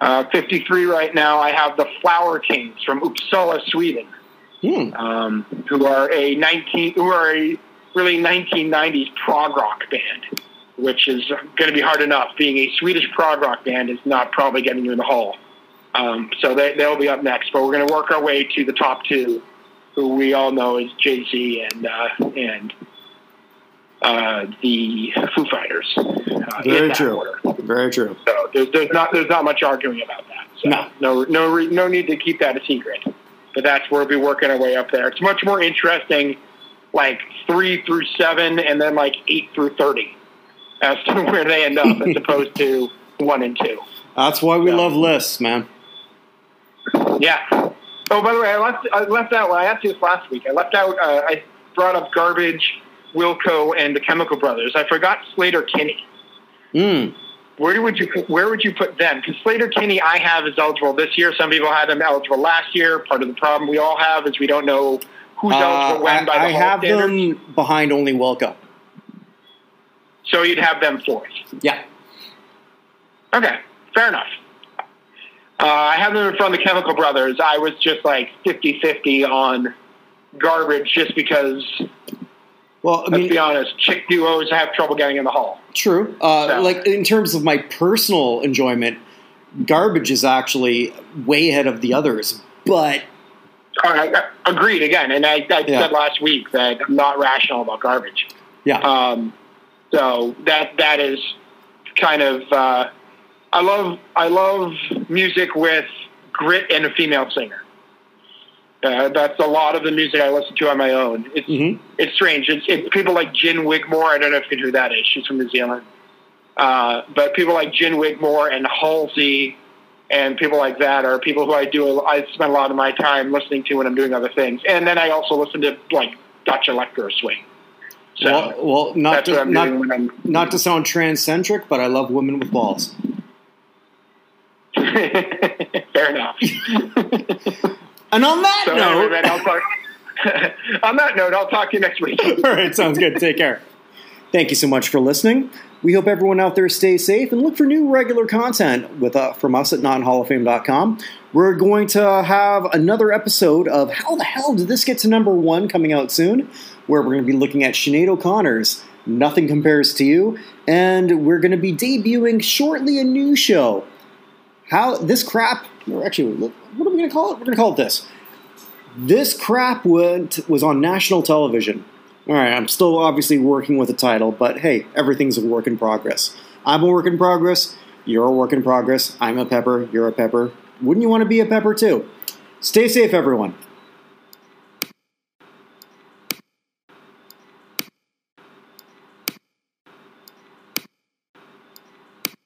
Uh, fifty-three right now. I have the Flower Kings from Uppsala, Sweden, hmm. um, who are a nineteen. Who are a really nineteen nineties prog rock band, which is going to be hard enough. Being a Swedish prog rock band is not probably getting you in the hall. Um, so they, they'll be up next. But we're going to work our way to the top two, who we all know is Jay-Z and uh, and uh, the Foo Fighters. Uh, Very true. Order. Very true. So there's, there's not there's not much arguing about that. So no. No, no, re- no need to keep that a secret. But that's where we'll be working our way up there. It's much more interesting like three through seven, and then like eight through thirty as to where they end up as opposed to one and two. That's why we so. love lists, man. Yeah. Oh, by the way, I left, I left out, well, I asked you this last week. I left out, uh, I brought up Garbage, Wilco, and the Chemical Brothers. I forgot Slater Kinney. Mm. Where would you where would you put them? Because Slater Kinney, I have, is eligible this year. Some people had him eligible last year. Part of the problem we all have is we don't know who's uh, eligible when. I, by the I Hall have standards. Them behind only Welka. So you'd have them fourth. Yeah. Okay, fair enough. Uh, I have them in front of the Chemical Brothers. I was just like fifty-fifty on garbage, just because. Well, I mean, let's be honest, chick duos have trouble getting in the hall. True. Uh, so. Like, in terms of my personal enjoyment, garbage is actually way ahead of the others, but... All right, agreed, again, and I, I yeah. said last week that I'm not rational about garbage. Yeah. Um, so that that is kind of... Uh, I love I love music with grit and a female singer. Uh, that's a lot of the music I listen to on my own. It's mm-hmm. it's strange. It's it, people like Jin Wigmore. I don't know if you know who that is. She's from New Zealand. Uh, but people like Jin Wigmore and Halsey and people like that are people who I do. I spend a lot of my time listening to when I'm doing other things. And then I also listen to like Dutch electro swing. So well, well not to not, not to sound transcentric, but I love women with balls. Fair enough. And on that so, note, anyway, I'll talk, on that note, I'll talk to you next week. All right, sounds good. Take care. Thank you so much for listening. We hope everyone out there stays safe and look for new regular content with uh, from us at not in hall of fame dot com. We're going to have another episode of How the Hell Did This Get to Number One coming out soon, where we're going to be looking at Sinead O'Connor's Nothing Compares to You, and we're going to be debuting shortly a new show. How this crap... Or actually, what are we going to call it? We're going to call it this. This crap went, was on national television. All right, I'm still obviously working with a title, but hey, everything's a work in progress. I'm a work in progress. You're a work in progress. I'm a pepper. You're a pepper. Wouldn't you want to be a pepper too? Stay safe, everyone.